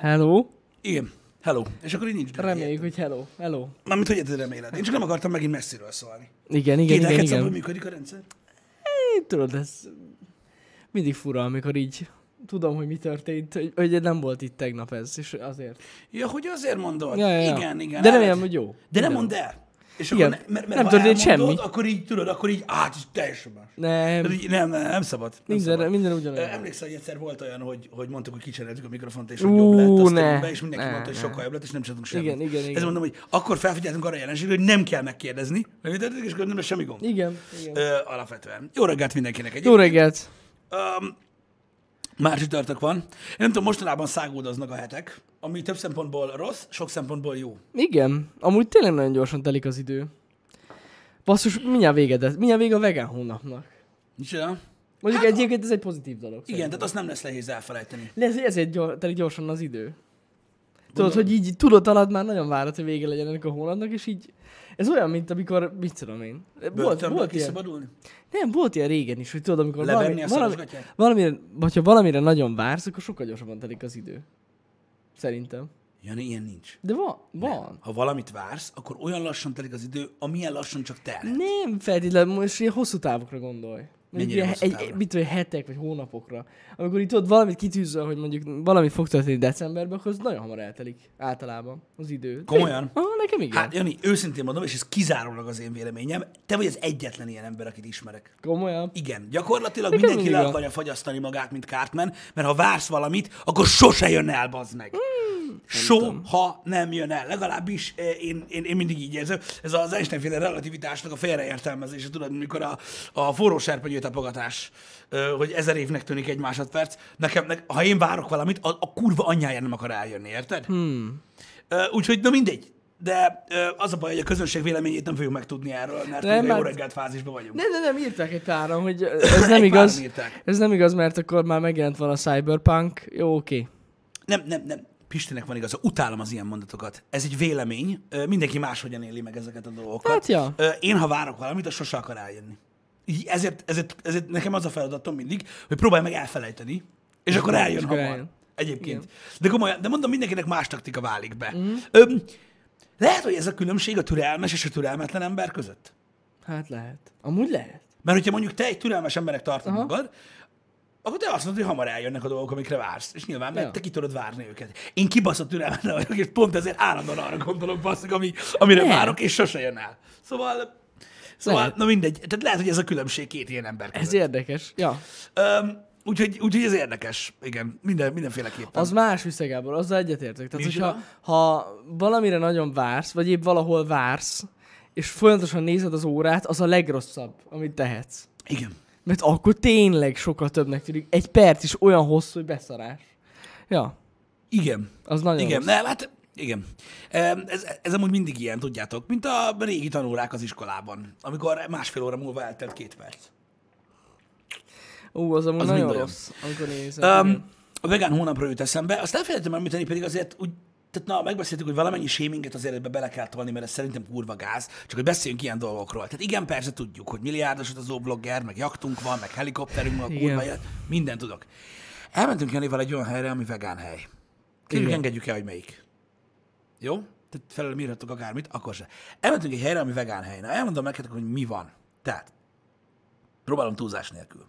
Hello? Igen, hello. És akkor így nincs Dani. Reméljük, hogy hello. Hello. Mármint, hogy ez reméled. Én csak nem akartam megint messziről szólni. Igen. Szabad, hogy működik a rendszer? Tudod, ez mindig fura, amikor így tudom, hogy mi történt, hogy nem volt itt tegnap ez, és azért. Ja, hogy azért mondod. Ja. Igen. De remélem, hogy jó. De nem mondd el. És igen, akkor mert nem történt semmi. Akkor így teljesen más. Nem szabad. Minden ugyanolyan. Emlékszel, hogy egyszer volt olyan, hogy mondtuk, hogy kicseréltük a mikrofont, és hogy jobb lett, aztán be, és mindenki mondta, hogy sokkal jobb lett, és nem csináltunk semmit. Igen. Ezt mondom, hogy akkor felfigyeltünk arra a jelenségre, hogy nem kell megkérdezni, mert mi történik, és akkor nem lesz semmi gond. Igen. Alapvetően. Jó reggelt mindenkinek egy. Jó reggelt. Már csütörtök van. Én nem tudom, mostanában szágódoznak a hetek, ami több szempontból rossz, sok szempontból jó. Igen, amúgy tényleg nagyon gyorsan telik az idő. Basszus, mindjárt vége a vegán hónapnak. Micsoda? Mondjuk egyébként ez egy pozitív dolog. Igen, szerintem. Tehát azt nem lesz nehéz elfelejteni. Ezért telik gyorsan az idő. Tudod, hogy így tudod alatt már nagyon várod, hogy vége legyen ennek a hónapnak, és így... Ez olyan, mint amikor, mit tudom én... Börtönből kiszabadulni? Nem, volt ilyen régen is, hogy tudod, amikor valamire nagyon vársz, akkor sokkal gyorsabban telik az idő. Szerintem. Jani, ilyen nincs. De van. Ha valamit vársz, akkor olyan lassan telik az idő, amilyen lassan csak telhet. Nem feltétlenül, most ilyen hosszú távokra gondolj. Mennyire hosszú távra? Mit tudom, hetek vagy hónapokra. Amikor így tudod, valamit kitűzöl, hogy mondjuk valamit fog történni decemberben, akkor az nagyon hamar eltelik általában az idő. Komolyan? Aha, nekem igen. Hát Jani, őszintén mondom, és ez kizárólag az én véleményem, te vagy az egyetlen ilyen ember, akit ismerek. Komolyan? Igen. Gyakorlatilag nekem mindenki le akarja fagyasztani magát, mint Cartman, mert ha vársz valamit, akkor sose jön el, bazd meg. Soha nem jön el. Legalábbis én mindig így érzem. Ez az Einstein-féle relativitásnak a félreértelmezése, tudod, mikor a forró serpenyő tapogatás, hogy 1000 évnek tűnik egy másodperc. Ha én várok valamit, a kurva anyjáért nem akar eljönni, érted? Úgyhogy, na mindegy. De az a baj, hogy a közönség véleményét nem fogjuk megtudni erről, mert jó reggelt fázisban vagyunk. Nem, írták egy páran, hogy ez nem igaz. Ez nem igaz, mert akkor már megjelent van a Cyberpunk. Jó, oké. Nem. Pistinek van igaza, utálom az ilyen mondatokat. Ez egy vélemény, mindenki máshogyan éli meg ezeket a dolgokat. Hát, ja. Én, ha várok valamit, az sose akar eljönni. Így ezért nekem az a feladatom mindig, hogy próbálj meg elfelejteni, és akkor eljön hamar. Egyébként. Igen. De komolyan, de mondom, mindenkinek más taktika válik be. Mm. Lehet, hogy ez a különbség a türelmes és a türelmetlen ember között? Hát lehet. Amúgy lehet. Mert hogyha mondjuk te egy türelmes embernek tartod magad, akkor te azt mondod, hogy hamar eljönnek a dolgok, amikre vársz. És nyilván, mert te ki tudod várni őket. Én kibaszott türelmetlen vagyok, és pont ezért állandóan arra gondolok, basszik, amire várok, és sose jön el. Szóval na mindegy. Tehát lehet, hogy ez a különbség két ilyen ember között. Ez érdekes. Ja. Úgyhogy ez érdekes. Igen, mindenféleképpen. Az más visszagából, azzal egyetértek. Tehát, hogyha valamire nagyon vársz, vagy épp valahol vársz, és folyamatosan nézed az órát, az a legrosszabb, amit tehetsz. Igen. Mert akkor tényleg sokkal többnek tűnik. Egy perc is olyan hosszú, hogy beszarás. Ja. Igen. Az nagyon igen. Nem, hát, igen. Ez amúgy mindig ilyen, tudjátok. Mint a régi tanórák az iskolában. Amikor másfél óra múlva eltelt 2 perc. Az amúgy az nagyon rossz. Amikor nézem. A vegán hónapra jut eszembe. Azt elfelejtettem említeni, pedig azért úgy, tehát megbeszéltük, hogy valamennyi shaminget azért ebbe bele kell tolni, mert ez szerintem kurva gáz, csak hogy beszéljünk ilyen dolgokról. Tehát igen, persze tudjuk, hogy milliárdos az blogger, meg jaktunk van, meg helikopterünk van, kurva élet, mindent tudok. Elmentünk Janival egy olyan helyre, ami vegán hely. Kérjük, engedjük el, hogy melyik. Jó? Tehát felelőm írhatok akármit, akkor se. Elmentünk egy helyre, ami vegán hely. Na, elmondom neked, hogy mi van. Tehát, próbálom túlzás nélkül.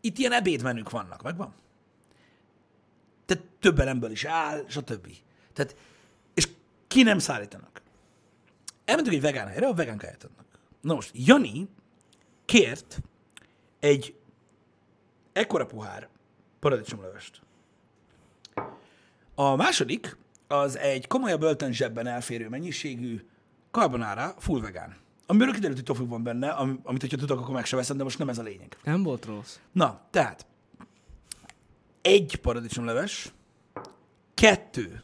Itt ilyen ebédmenük vannak, megvan? Tehát több elemből is áll, stb. Tehát, és ki nem szállítanak. Elmentünk egy vegán helyre, a vegán káját adnak. Na most, Jani kért egy ekkora pohár paradicsomlevest. A második, az egy komolyabb öltönzsebben elférő mennyiségű carbonara full vegán. Amiből kiderült, hogy tofu van benne, amit hogyha tudok, akkor meg se veszem, de most nem ez a lényeg. Nem volt rossz. Na, tehát egy paradicsomleves, 2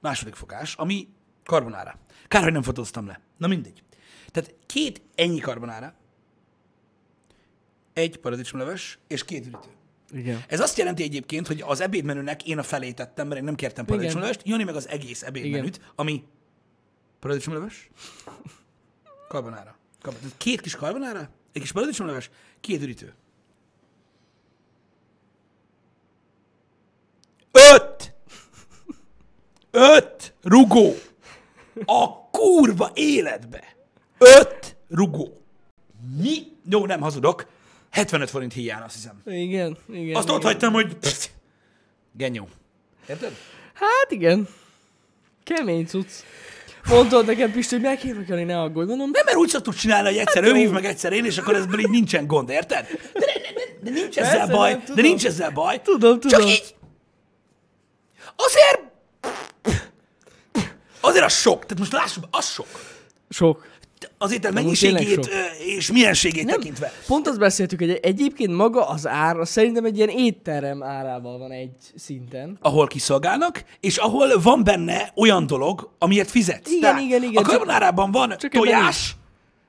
második fogás, ami karbonára. Kár, hogy nem fotóztam le. Na mindegy. Tehát 2 ennyi karbonára, 1 paradicsomleves és 2 üdítő. Igen. Ez azt jelenti egyébként, hogy az ebédmenünek én a felét tettem, mert én nem kértem paradicsomlevest, Jani meg az egész ebédmenüt, ami paradicsomleves, karbonára. 2 kis karbonára, egy kis paradicsomleves, 2 üdítő. 5 5 rugó. A kurva életbe. 5 rugó. Mi? Jó, nem hazudok. 75 forint híján, azt hiszem. Igen, igen. Azt igen. Ott hagytam, hogy... Pff, genyó. Érted? Hát igen. Kemény cucc. Mondtad nekem, Pisti, hogy meghívok, hogy ne aggódj. Mondom, nem, mert úgy szoktuk csinálni, hogy egyszer hát ő hív, meg egyszer én, és akkor ezből így nincsen gond, érted? De nincs ezzel persze, baj. De nincs ezzel baj. Tudom. Csak így... Azért az sok. Tehát most lássuk, az sok. Sok. Az étel mennyiségét és mienségét nem, tekintve. Pont azt beszéltük, hogy egyébként maga az ár, szerintem egy ilyen étterem árával van egy szinten. Ahol kiszolgálnak, és ahol van benne olyan dolog, amiért fizetsz. Igen, tehát igen. A karbonárában van tojás,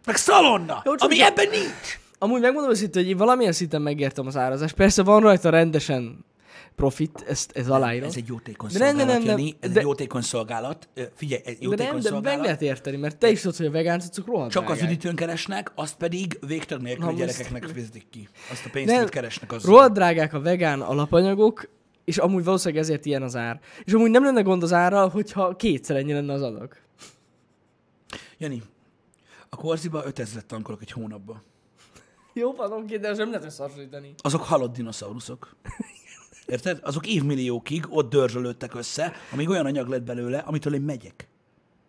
meg szalonna, jó, ami ebben nincs. Amúgy megmondom azt, hogy én valamilyen szinten megértem az árazást. Persze van rajta rendesen profit, ez aláírom. Ez egy jótékony szolgálat, Jani. Ez egy jótékony szolgálat. Figyelj, ez jótékony szolgálat. De meg lehet érteni, mert te is tudod, hogy a vegán cuccok rohadt. Csak az üdítőn keresnek, azt pedig végtelen nélkül a gyerekeknek fizetik ki. Azt a pénzt, amit keresnek azzal. Rohadt drágák a vegán alapanyagok, és amúgy valószínűleg ezért ilyen az ár. És amúgy nem lenne gond az árral, hogyha kétszer ennyi lenne az adag. Jani, a Korziba 5000-et tankolok egy hónapban. Jó, panom, de nem lehet összehasonlítani. Azok halott dinoszauruszok. Érted? Azok évmilliókig ott dörzsölődtek össze, amíg olyan anyag lett belőle, amitől én megyek.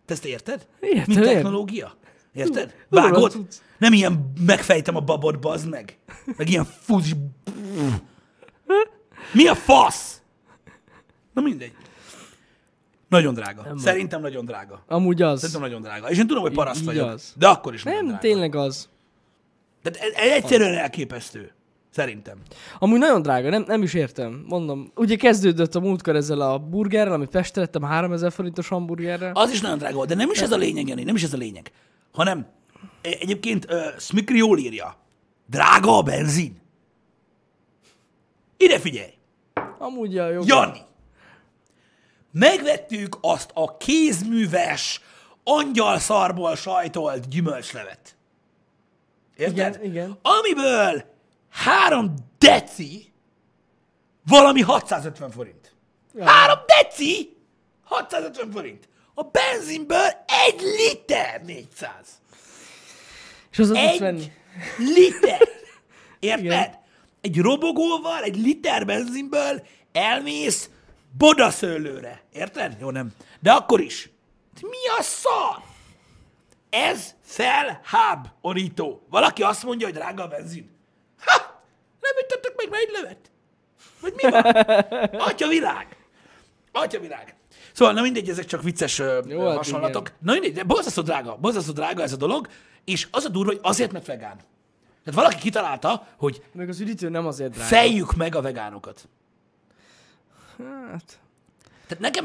Te ezt érted? Értem. Mint technológia. Érted? Vágod? Nem ilyen megfejtem a babot, bazd meg. Meg ilyen fuzs... Mi a fasz? Na mindegy. Nagyon drága. Szerintem nagyon drága. Amúgy az. Szerintem nagyon drága. És én tudom, hogy paraszt vagyok. De akkor is nagyon drága. Nem, tényleg az. Tehát egyszerűen elképesztő. Szerintem. Amúgy nagyon drága, nem is értem. Mondom, ugye kezdődött a múltkor ezzel a burgerrel, amit Pestre lettem, 3000 forintos hamburgerrel. Az is nagyon drága volt, de nem is ez a lényeg, Jani, nem is ez a lényeg. Hanem egyébként Smikri jól írja, drága a benzin. Ide figyelj! Amúgy a jó. Jani! Megvettük azt a kézműves, angyalszarból sajtolt gyümölcslevet. Érted? Igen. Amiből 3 deci valami 650 forint. Ja. 3 deci 650 forint. A benzinből 1 liter 400. És az 1 liter. Érted? Igen. Egy robogóval, egy liter benzinből elmész Bodaszőlőre. Érted? Jó, nem. De akkor is. Mi a szar? Ez felháborító. Valaki azt mondja, hogy drága a benzin. Ha! Nem ütöttök meg már egy lövet? Vagy mi van? Atyavilág! Szóval, na mindegy, ezek csak vicces jó, hasonlatok. Igen. Na mindegy, de borzasztó drága ez a dolog, és az a durva, hogy azért, mert vegán. Tehát valaki kitalálta, hogy meg az üdítő nem azért drága. Fejjük meg a vegánokat. Hát... Tehát nekem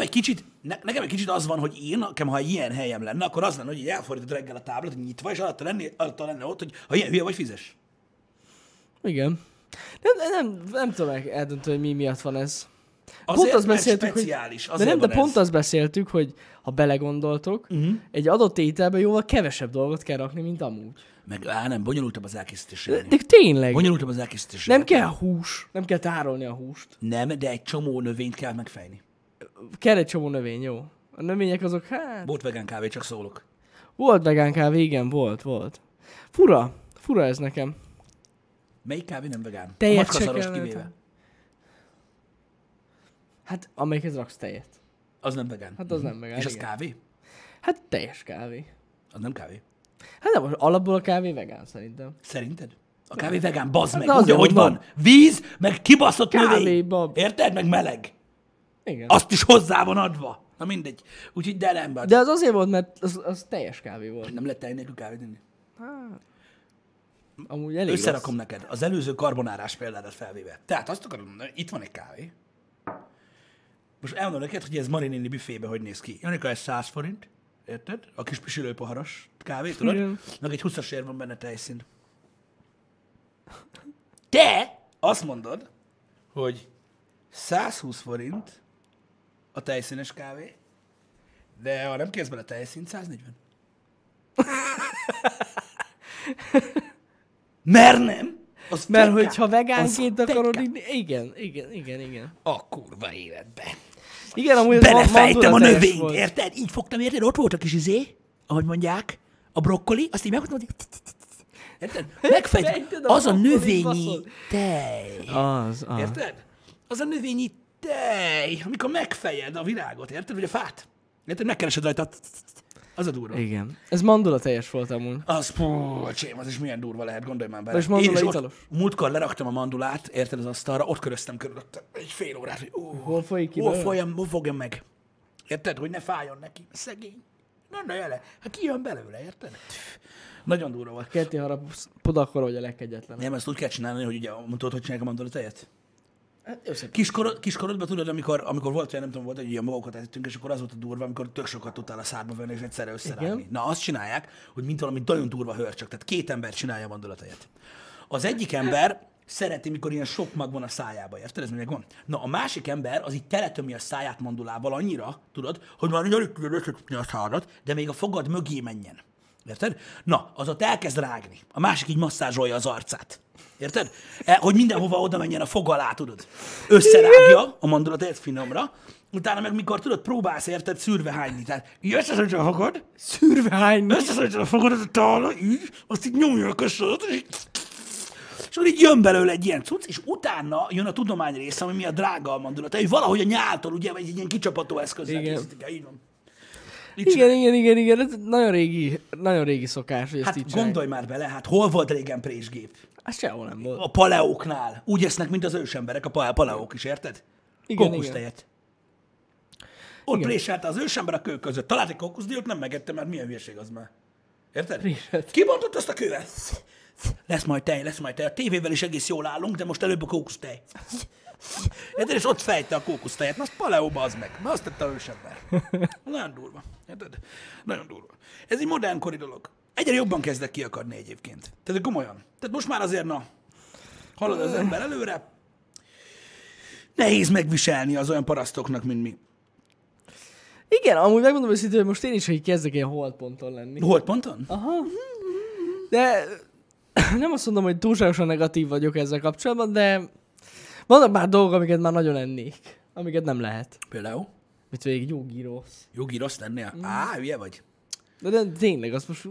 egy kicsit az van, hogy én, nekem, ha ilyen helyem lenne, akkor az lenne, hogy elfordítod reggel a táblát, nyitva, és alatta lenne ott, hogy ha ilyen hülye vagy, fizes. Igen. Nem tudom eldönteni, hogy mi miatt van ez. Azért, pont azt beszéltük, speciális. Hogy, de nem, de pont azt beszéltük, hogy ha belegondoltok, egy adott ételben jóval kevesebb dolgot kell rakni, mint amúgy. Meg nem, bonyolultabb az elkészítés. De tényleg. Bonyolultabb az elkészítés. Nem kell hús, nem kell tárolni a húst. Nem, de egy csomó növényt kell megfejni. Kell egy csomó növény, jó. A növények azok, hát... Volt vegán kávé, csak szólok. Volt vegán kávé, igen, volt. Fura ez nekem. Melyik kávé nem vegán? Tejet se kivéve. Hát, amelyikhez raksz tejet. Az nem vegán. Hát az nem vegán. És igen. Az kávé? Hát teljes kávé. Az nem kávé. Hát nem, most alapból a kávé vegán szerintem. Szerinted? A kávé vegán, bazd hát meg, ugye, hogy van. Víz, meg kibaszott növény. Érted? Meg meleg. Igen. Azt is hozzá van adva. Na mindegy. Úgyhogy de nem bár. De az azért volt, mert az teljes kávé volt. Nem lett teljének a kávét inni. Hát. Amúgy elég összerakom lesz. Neked az előző karbonárás példádat felvéve. Tehát azt akarom mondani, itt van egy kávé. Most elmondom neked, hogy ez Mari néni büfébe hogy néz ki. Janika, ez 100 forint, érted? A kis pisilőpoharas kávé, tudod? Igen. Meg egy 20-as ér van benne tejszint. Te azt mondod, hogy 120 forint a tejszínes kávé, de ha nem kérsz bele tejszint, 140. Mert nem. Mert hogyha vegánként akarod, igen. A kurva életbe. Igen, amúgy belefejtem a növényt, volt. Érted? Így fogtam, érted? Ott volt a kis izé, ahogy mondják, a brokkoli, azt így megfogtam, érted? Megfejtem, az a növényi tej. Az. Érted? Az a növényi tej, amikor megfejed a világot, érted? Vagy a fát. Érted? Megkeresed rajta. Az a durva. Igen. Ez mandula teljes volt amúgy. Az, pocsém, az is milyen durva lehet, gondolj már bele. És mandula italos. Múltkor leraktam a mandulát, érted, az asztalra, ott köröztem körülöttem egy fél órát, hogy hol fogjam meg. Érted, hogy ne fájjon neki. Szegény. Gondolja le. Hát ki jön belőle, érted? Nagyon durva volt. Kerti harap, akkor vagy a legkegyetlen. Nem, ezt úgy kell csinálni, hogy ugye mondtad, hogy csinálják a mandula tejet. Kiskorodban tudod, amikor volt olyan, nem tudom, volt, hogy ilyen magunkat etettünk, és akkor az volt a durva, amikor tök sokat tudtál a szárba venni, és egyszerre összerágni. Na, azt csinálják, hogy mint valami nagyon durva hörcsök. Tehát két ember csinálja a mandulatejet. Az egyik ember szereti, mikor ilyen sok mag van a szájába, érted? Ez mindegy van. Na, a másik ember az így teletömi a száját mandulával annyira, tudod, hogy már alig tudod összekötni a szádat, de még a fogad mögé menjen. Érted? Na, az ott elkezd rágni. A másik így masszázsolja az arcát. Érted? Hogy mindenhova oda menjen a fog alá, tudod. Összerágja a mandulatejet finomra, utána meg mikor tudod, próbálsz, érted, szűrvehányni. Tehát így összeszöntsen a fogod, szűrvehányni, összeszöntsen a fogod, az a tála, így, azt így nyomja a köszönet, és akkor így jön belőle egy ilyen cucc, és utána jön a tudomány része, ami mi a drága a mandulateje, hogy valahogy a nyáltól, ugye, vagy egy ilyen kicsapató eszközzel készítik. Így van. Igen. Ez nagyon régi szokás, hogy ezt így csinálják. Gondolj már bele, hát hol volt régen présgép? Hát sehol nem volt. A paleóknál. Úgy esznek, mint az ősemberek, a paleók is, érted? Igen. Kókusztejet. Ott préselte az ősember a kő között. Talált egy kókuszdiót, nem megette, mert milyen hülyeség az már. Érted? Kibontott azt a követ. Lesz majd tej. A tévével is egész jól állunk, de most előbb a kókusztej. Érted? És ott fejte a kókusztejet. Na, azt paleóba az meg. Mert azt tette az ősember. Nagyon durva. Érted? Nagyon durva. Ez egy modernkori dolog. Egyre jobban kezdek kiakadni egyébként. Tehát komolyan. Tehát most már azért, na, halad az ember előre. Nehéz megviselni az olyan parasztoknak, mint mi. Igen, amúgy megmondom őszintén, hogy most én is, hogy kezdek ilyen holdponton lenni. Holdponton? Aha. De nem azt mondom, hogy túlságosan negatív vagyok ezzel kapcsolatban, de vannak már dolgok, amiket már nagyon ennék. Amiket nem lehet. Például? Mit végig gyógyírósz. Gyógyírósz lennél? Hülye vagy? De tényleg, azt most...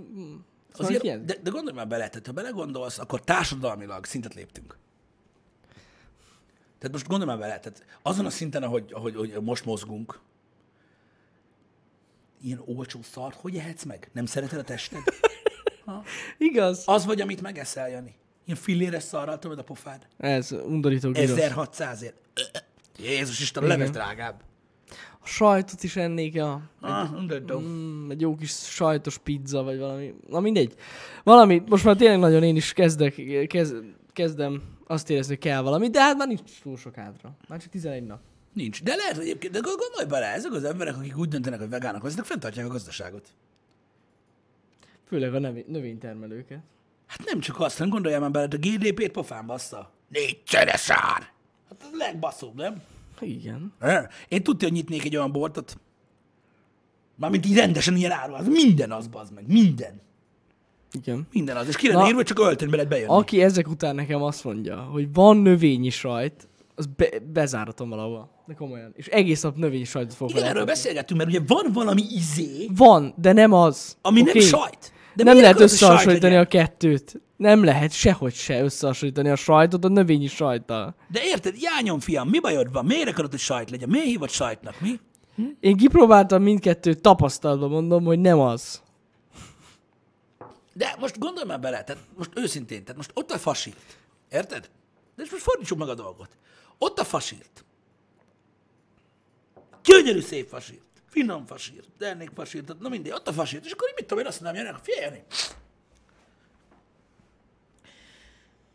Azért, de gondolj már bele, tehát ha belegondolsz, akkor társadalmilag szintet léptünk. Tehát most gondolj már bele, tehát azon a szinten, ahogy most mozgunk, ilyen olcsó szart, hogy ehetsz meg? Nem szereted a tested? Igaz. Az vagy, amit megeszel, Jani. Ilyen filléres szarral tömöd a pofád. Ez undorító gíros. 1600-ért. Jézus Isten, leves drágább. A sajtot is ennék, egy jó kis sajtos pizza, vagy valami. Na mindegy. Valami, most már tényleg nagyon én is kezdem azt érezni, hogy kell valami, de hát már nincs túl sok hátra. Már csak 11 nap. Nincs. De lehet egyébként, de gondolj bele, ezek az emberek, akik úgy döntenek, hogy vegánok lesznek, fenntartják a gazdaságot. Főleg a növénytermelőket. Hát nem csak azt, nem gondoljál már bele, a GDP-t pofán bassza. 4-szeres ár! Hát ez legbaszóbb, nem? Igen. Én tudtam, hogy nyitnék egy olyan boltot. Mármint így rendesen ilyen árva. Minden az, bazd meg. Minden. Igen. Minden az. És ki lenne írva, csak öltönybe lehet bejönni. Aki ezek után nekem azt mondja, hogy van növényi sajt, az bezáratom valahol. De komolyan. És egész nap növényi sajtot fogok. Igen, erről beszélgettünk, mert ugye van valami izé. Van, de nem az. Ami nem sajt. De nem lehet összehasonlítani a kettőt. Nem lehet sehogy se összehasonlítani a sajtot a növényi sajttal. De érted, jányom fiam, mi bajod van? Miért akarod, hogy sajt legyen? Miért hívod sajtnak, mi? Én kipróbáltam mindkettőt, tapasztalatban mondom, hogy nem az. De most gondolj már bele, tehát most őszintén, tehát most ott a fasírt, érted? De most fordítsuk meg a dolgot. Ott a fasírt. Gyönyörű szép fasírt. Finom fasírt, de ennék fasírt, na mindegy, ott a fasírt. És akkor mit tudom én, azt mondom, jönnek, figyelj,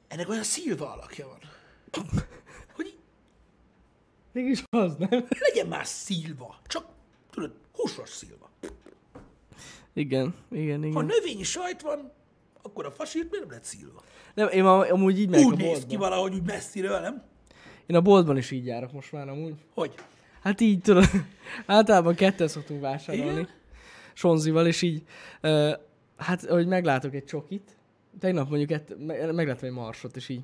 ennek olyan szilva alakja van. Hogy... Mégis az, nem? Legyen már szilva. Csak, tudod, húsos szilva. Igen. Ha növényi sajt van, akkor a fasírt miért nem lett szilva? Nem, én amúgy így megyek a boltban. Úgy néz ki valahogy úgy messziről, nem? Én a boltban is így járok most már amúgy. Hogy? Hát így tudod, általában ketten szoktunk vásárolni. Igen? Sonzival, és így, hát, hogy meglátok egy csokit. Tegnap mondjuk megláttam egy marsot, és így,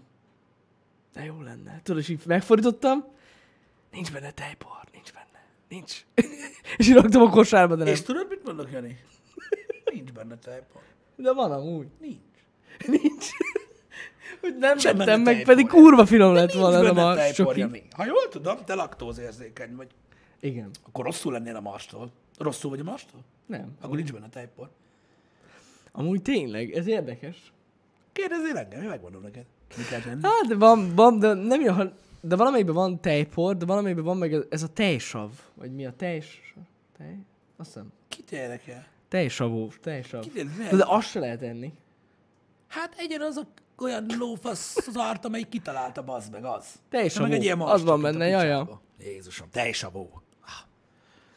de jó lenne. Tudod, és így megfordítottam, nincs benne tejpor, nincs benne. Nincs. És raktam a kosárba, de nem. És tudod, mit mondok, Jani? Nincs benne tejpol. De van amúgy. Nincs. Nincs. Hogy nem vettem meg, pedig kurva finom lett volna a mars. Ha jól tudom, te laktózérzékeny vagy. Igen. Akkor rosszul lennél a marstól. Rosszul vagy a marstól? Nem. Akkor nincs benne tejpor. Amúgy tényleg, ez érdekes. Kérdezzél engem, én megmondom neked. Hát, van, de nem jön, de valamelyikben van tejpor, de valamelyikben van meg ez a tejsav. Vagy mi a tejsav? Tej? Azt hiszem. Kit érdekel? Tejsavú. Tejsav. De azt se lehet enni. Hát egyen az a olyan lófasz zárt, amelyik kitalálta, bazd meg az. Tejsavú. Az van benne, jaja. Jézusom, tejsavú.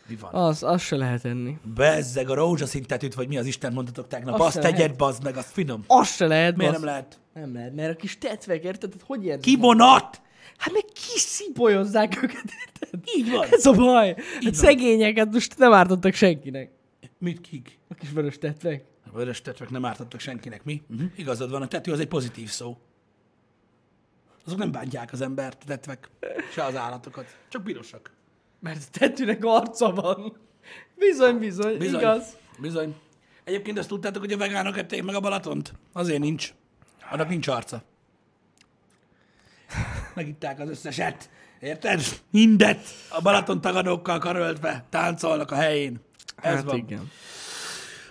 Mi van? Az se lehet enni. Bezzeg a rózsaszintetűt, vagy mi az Isten mondatok tegnap. Azt tegyed, bazd meg, azt finom. Azt se lehet, bazd. Miért nem lehet? Nem lehet, mert a kis tetvek, érted? Hogy érted? Kibonat! Hát meg kiszipolyozzák őket, érted? Így van. Ez a baj. Hát szegényeket most nem ártottak senkinek. Mit kik? A kis vörös tetvek. A vörös tetvek nem ártottak senkinek, mi? Uh-huh. Igazad van, a tető az egy pozitív szó. Azok nem bántják az embert, tetvek, se az állatokat. Csak pirosak. Mert a tetőnek arca van. Bizony, igaz. Bizony. Egyébként azt tudtátok, hogy a vegánok ették meg a Balatont? Azért nincs. Annak nincs arca. Megitták az összeset. Érted? Mindet a Balaton tagadókkal karöltve táncolnak a helyén. Ez hát van. Igen.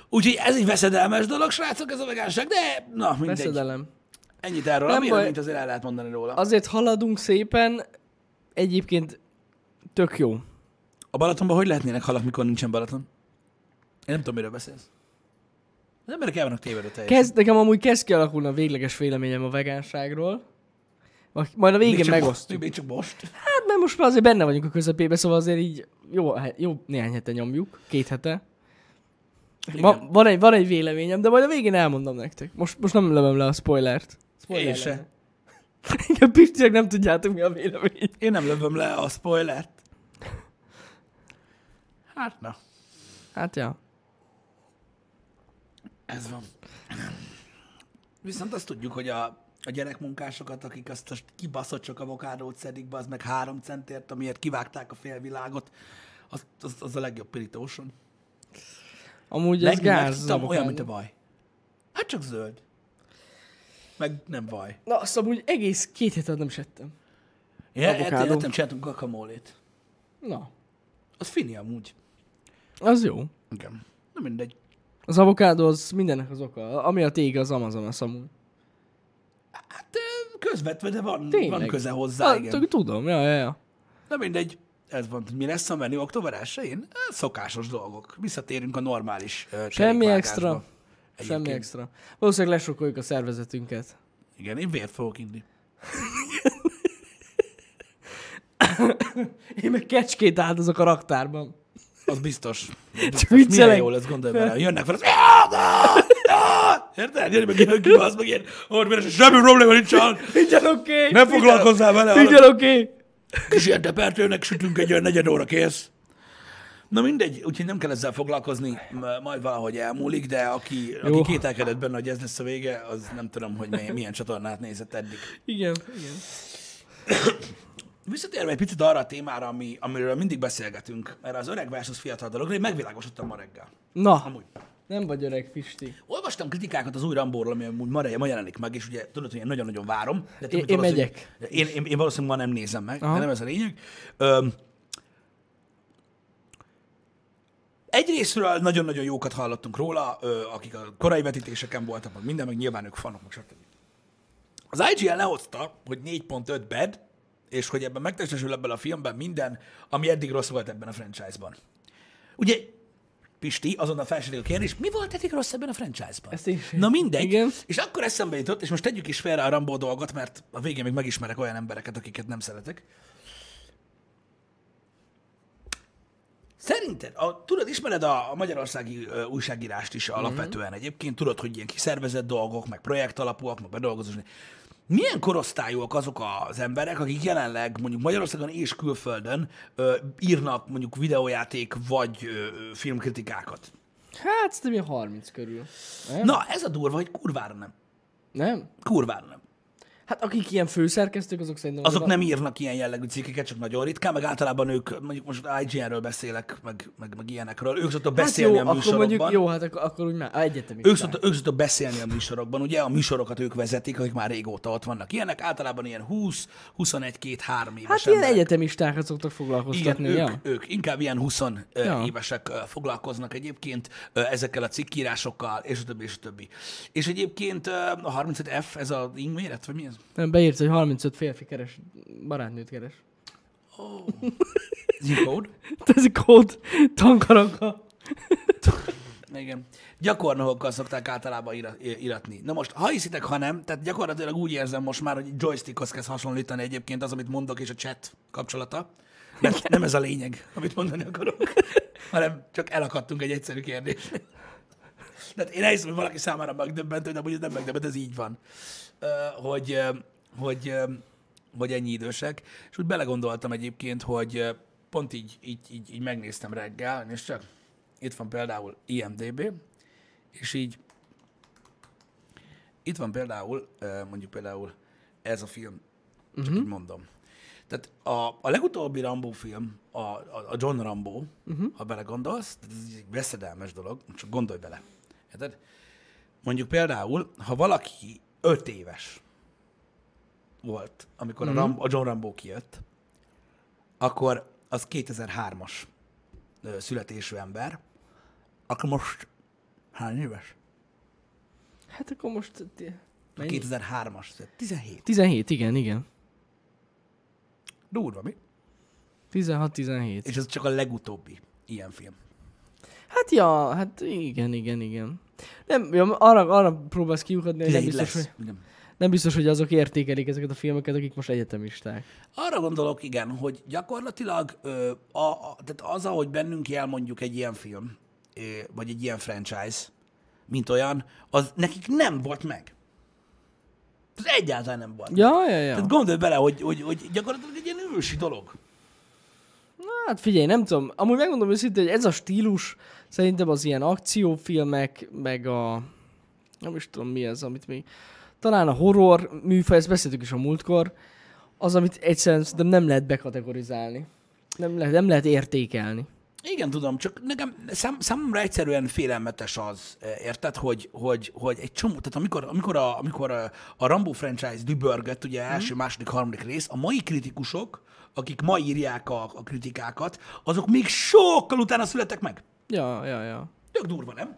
Úgyhogy ez egy veszedelmes dolog, srácok, ez a vegánság, de na, mindegy. Veszedelem. Ennyit erről, amit azért el lehet mondani róla. Azért haladunk szépen, egyébként tök jó. A Balatonban hogy lehetnének halak, mikor nincsen Balaton? Én nem tudom, miről beszélsz. Az emberek el vannak tévedve teljesen. Nekem amúgy kezd kialakulni a végleges véleményem a vegánságról. Majd a végén megosztjuk. Még csak most? Hát, mert most már azért benne vagyunk a közepébe, szóval azért így jó néhány hete nyomjuk. 2 hete. Van egy véleményem, de majd a végén elmondom nektek. Most nem lövöm le a spoilert. Én se. Igen, Pistiek, nem tudjátok, mi a vélemény. Én nem lövöm le a spoilert. Hát na. Hát ja. Ez van. Viszont azt tudjuk, hogy a gyerekmunkásokat, akik azt a kibaszott sok avokádót szedik be, az meg 3 centért, amiért kivágták a félvilágot, az a legjobb pirítóson. Amúgy ez gáz. Tudom, olyan, mint a vaj. Hát csak zöld. Meg nem vaj. Na, azt amúgy egész 2 hét nem is ettem. Avokádót nem csináltunk guacamolét. Na. Az fini amúgy. Az jó. Igen. Na mindegy. Az avokádó az mindennek az oka. Ami a tég, az Amazonas amúgy. Hát közvetve, de van köze hozzá. Igen. Tudom, ja. Na mindegy, ez van. Mi lesz a menü október 1-én? Szokásos dolgok. Visszatérünk a normális semmi extra. Egyébként. Semmi extra. Valószínűleg lesokoljuk a szervezetünket. Igen, én vért fogok inni. Én meg kecskét áldozok a raktárban. Az biztos. Milyen jól lesz, gondolj bele. Jönnek fel, az... Érted? Jönni meg ilyen kibasz, meg ilyen orvéres, semmi probléma nincsen. Nincsen oké. Nem foglalkozzál vele. Nincsen oké. Kis ilyen tepertőnek sütünk egy olyan 4 óra, kész. Na mindegy, úgyhogy nem kell ezzel foglalkozni, majd valahogy elmúlik, de aki kételkedett benne, hogy ez lesz a vége, az nem tudom, hogy milyen csatornát nézett eddig. Igen. Visszatérve egy picit arra a témára, amiről mindig beszélgetünk, mert az öreg versus fiatal dologról én megvilágosodtam ma reggel. Na, amúgy. Nem vagy öreg, Pisti. Olvastam kritikákat az új Rambóról, ami amúgy ma jelenik meg, és ugye tudod, hogy én nagyon-nagyon várom. De én megyek. Én valószínűleg ma nem nézem meg, aha. De nem ez a lényeg. Egyrésztről nagyon-nagyon jókat hallottunk róla, akik a korai vetítéseken voltak, meg minden, meg nyilván ők fanok, meg stb. Az IGN lehozta, hogy 4.5 bad, és hogy ebben megtestesül ebben a filmben minden, ami eddig rossz volt ebben a franchise-ban. Ugye, Pisti, azonnal felsődik a kérdés, mi volt eddig rossz ebben a franchise-ban? Na mindegy. Igen. És akkor eszembe jutott, és most tegyük is félre a Rambo dolgot, mert a végén még megismerek olyan embereket, akiket nem szeretek. Szerinted, tudod, ismered a magyarországi újságírást is alapvetően egyébként, tudod, hogy ilyen kiszervezett dolgok, meg projekt alapúak, meg bedolgozósni. Milyen korosztályúak azok az emberek, akik jelenleg mondjuk Magyarországon és külföldön írnak mondjuk videójáték vagy filmkritikákat? Hát szerintem 30 körül. Nem? Na, ez a durva, hogy kurvára nem. Nem? Kurvára nem. Hát akik ilyen főszerkesztők, azok szerintem... Azok nem írnak ilyen jellegű cikkeket, csak nagyon ritkán, meg általában ők, mondjuk most IGN-ről beszélek, meg ilyenekről, ők szoktak beszélni a műsorokban. Mondjuk, jó, hát akkor úgy már egyetemi. Ők szoktak beszélni a műsorokban, ugye a műsorokat ők vezetik, akik már régóta ott vannak. Ilyenek általában ilyen 20, 21, 2-3 éves. Hát ilyen egyetemistákat szoktak foglalkoztatni. Igen, ők inkább ilyen 20 évesek foglalkoznak egyébként ezekkel a cikkírásokkal, és a többi, és a többi. És egyébként a 35F, ez a ing méret, vagy mi ez? Nem, beírsz, hogy 35 férfi keres, barátnőt keres. Oh. Zip code? Ez a code, tankaranka. Igen. Gyakornokokkal szokták általában iratni. Na most, ha hiszitek, ha nem, tehát gyakorlatilag úgy érzem most már, hogy joystickhoz kezd hasonlítani egyébként az, amit mondok, és a chat kapcsolata. Mert nem ez a lényeg, amit mondani akarok, hanem csak elakadtunk egy egyszerű kérdés. Tehát én elhiszem, hogy valaki számára megdöbbentő, de amúgy nem megdöbbent, ez így van. Hogy ennyi idősek. És úgy belegondoltam egyébként, hogy pont így megnéztem reggel, és csak itt van például IMDB, és így itt van például, mondjuk például ez a film, csak így mondom. Tehát a legutóbbi Rambo film, a John Rambo, ha belegondolsz, ez egy veszedelmes dolog, csak gondolj bele. Érted? Mondjuk például, ha valaki 5 éves volt, amikor a John Rambo kijött, akkor az 2003-as születésű ember, akkor most hány éves? Hát akkor most... 2003-as, 17. 17, igen. Durva, mi? 16-17. És ez csak a legutóbbi ilyen film. Hát ja, hát igen. Nem, arra próbálsz kiukadni, hogy nem biztos, hogy azok értékelik ezeket a filmeket, akik most egyetemisták. Arra gondolok, igen, hogy gyakorlatilag tehát az, ahogy bennünk jel mondjuk egy ilyen film, vagy egy ilyen franchise, mint olyan, az nekik nem volt meg. Ez egyáltalán nem volt. Ja. Tehát gondolj bele, hogy gyakorlatilag egy ilyen ősi dolog. Na, hát figyelj, nem tudom. Amúgy megmondom őszintén, hogy ez a stílus szerintem az ilyen akciófilmek, meg a... nem is tudom mi ez, amit még... Talán a horror műfaj, ezt beszéltük is a múltkor, az, amit egyszerűen nem lehet bekategorizálni. Nem lehet értékelni. Igen, tudom, csak nekem számomra egyszerűen félelmetes az, érted, hogy egy csomó, tehát amikor a Rambo franchise dübörgött, ugye első, második, harmadik rész, a mai kritikusok, akik ma írják a kritikákat, azok még sokkal utána születtek meg. Ja. Tök durva, nem?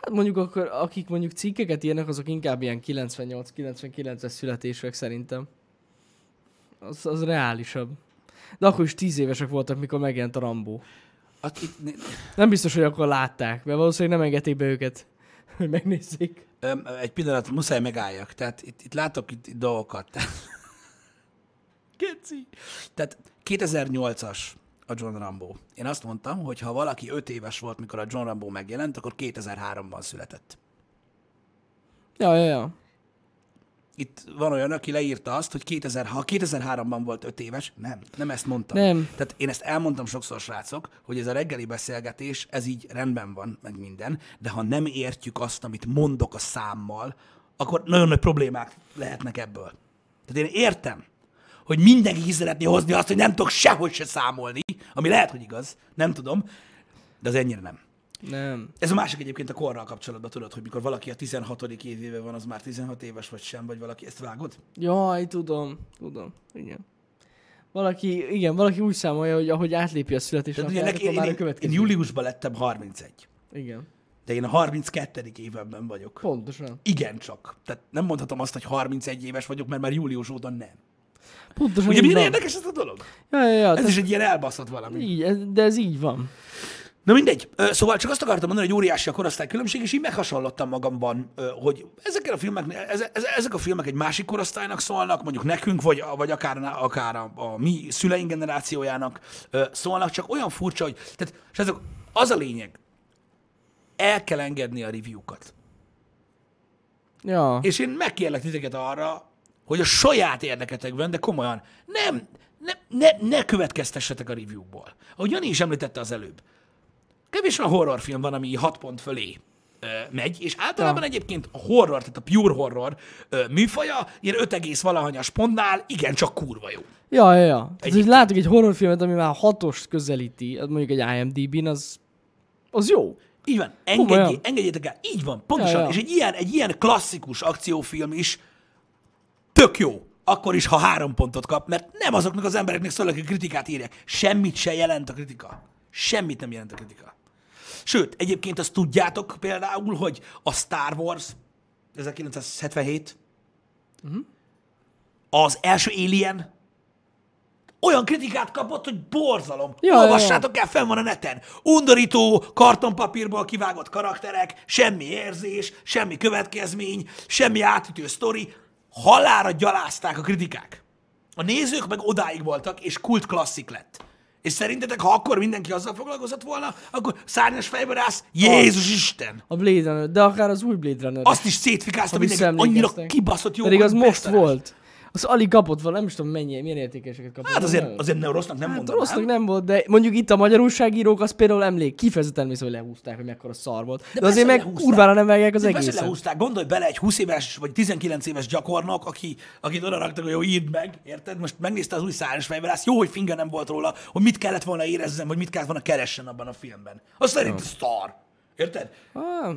Hát mondjuk akkor, akik mondjuk cikkeket írnak, azok inkább ilyen 98-99-es születésűek szerintem. Az reálisabb. De akkor is 10 évesek voltak, mikor megjelent a Rambó. Nem biztos, hogy akkor látták, mert valószínűleg nem engedték be őket, hogy megnézzék. Egy pillanat, muszáj megálljak. Tehát itt látok itt dolgokat. Keci. Tehát 2008-as a John Rambo. Én azt mondtam, hogy ha valaki 5 éves volt, mikor a John Rambo megjelent, akkor 2003-ban született. Ja. Itt van olyan, aki leírta azt, hogy ha 2003-ban volt 5 éves, nem ezt mondtam. Nem. Tehát én ezt elmondtam sokszor, srácok, hogy ez a reggeli beszélgetés, ez így rendben van, meg minden, de ha nem értjük azt, amit mondok a számmal, akkor nagyon nagy problémák lehetnek ebből. Tehát én értem, hogy mindenki ki szeretné hozni azt, hogy nem tudok sehogy se számolni, ami lehet, hogy igaz, nem tudom, de az ennyire nem. Nem. Ez a másik egyébként a korral kapcsolatban, tudod, hogy mikor valaki a 16. évében van, az már 16 éves vagy sem, vagy valaki, ezt vágod? Jaj, tudom, igen. Valaki úgy számolja, hogy ahogy átlépi a születésnapját, akkor már a következő. Én júliusban lettem 31. Igen. De én a 32. évemben vagyok. Pontosan. Igen csak. Tehát nem mondhatom azt, hogy 31 éves vagyok, mert már július óta nem. Pontosan. Ugye milyen érdekes ez a dolog? Ja, ez is egy ilyen elbaszott valami. Így, de ez így van. Na mindegy. Szóval csak azt akartam mondani, hogy óriási a korosztálykülönbség, és így meghasonlottam magamban, hogy ezek a filmek egy másik korosztálynak szólnak, mondjuk nekünk, vagy akár a mi szüleink generációjának szólnak, csak olyan furcsa, hogy... Tehát, és azok, az a lényeg, el kell engedni a review-kat. Ja. És én megkérlek titeket arra, hogy a saját érdeketekben, de komolyan, ne következtessetek a review-ból. Ahogy Jani is említette az előbb, kevés olyan horrorfilm van, ami 6 pont fölé megy, és általában egyébként a horror, tehát a pure horror műfaja, ilyen 5, valahanyas pontnál igencsak kurva jó. Ja. Tehát, látok egy horrorfilmet, ami már 6-ost közelíti, mondjuk egy IMDb-n, az jó. Így van, engedjétek el, így van, pontosan. Ja. És egy ilyen klasszikus akciófilm is tök jó. Akkor is, ha 3 pontot kap, mert nem azoknak az embereknek szól, akik kritikát írják. Semmit se jelent a kritika. Semmit nem jelent a kritika. Sőt, egyébként azt tudjátok például, hogy a Star Wars 1977, az első Alien olyan kritikát kapott, hogy borzalom. Olvassátok el, fenn van a neten. Undorító, kartonpapírból kivágott karakterek, semmi érzés, semmi következmény, semmi átütő sztori. Halálra gyalázták a kritikák. A nézők meg odáig voltak, és kult klasszik lett. És szerintetek, ha akkor mindenki azzal foglalkozott volna, akkor szárnyas fejberász, Jézus Isten! A Blade Runner, de akár az új Blade Runner. Azt is szétfikázta mindenki, annyira kibaszott jó. Pedig az most volt. Az alig kapott valami, nem is tudom milyen értékeseket kapott. Hát azért nem rossznak nem mondanám. Rossznak nem volt, de mondjuk itt a magyarországírók azt például kifejezetten viszont lehúzták, hogy mekkora szar volt. De azért meg kurvára nem vágják az egészet. Persze lehúzták, gondolj bele egy 20 éves vagy 19 éves gyakornok, akit oda raktak, hogy jó, írd meg, érted? Most megnézte az új Szárnyas fejvadász, jó, hogy finga nem volt róla, hogy mit kellett volna érezzem, vagy mit kellett volna keressen abban a filmben. Az szerint szar. Érted?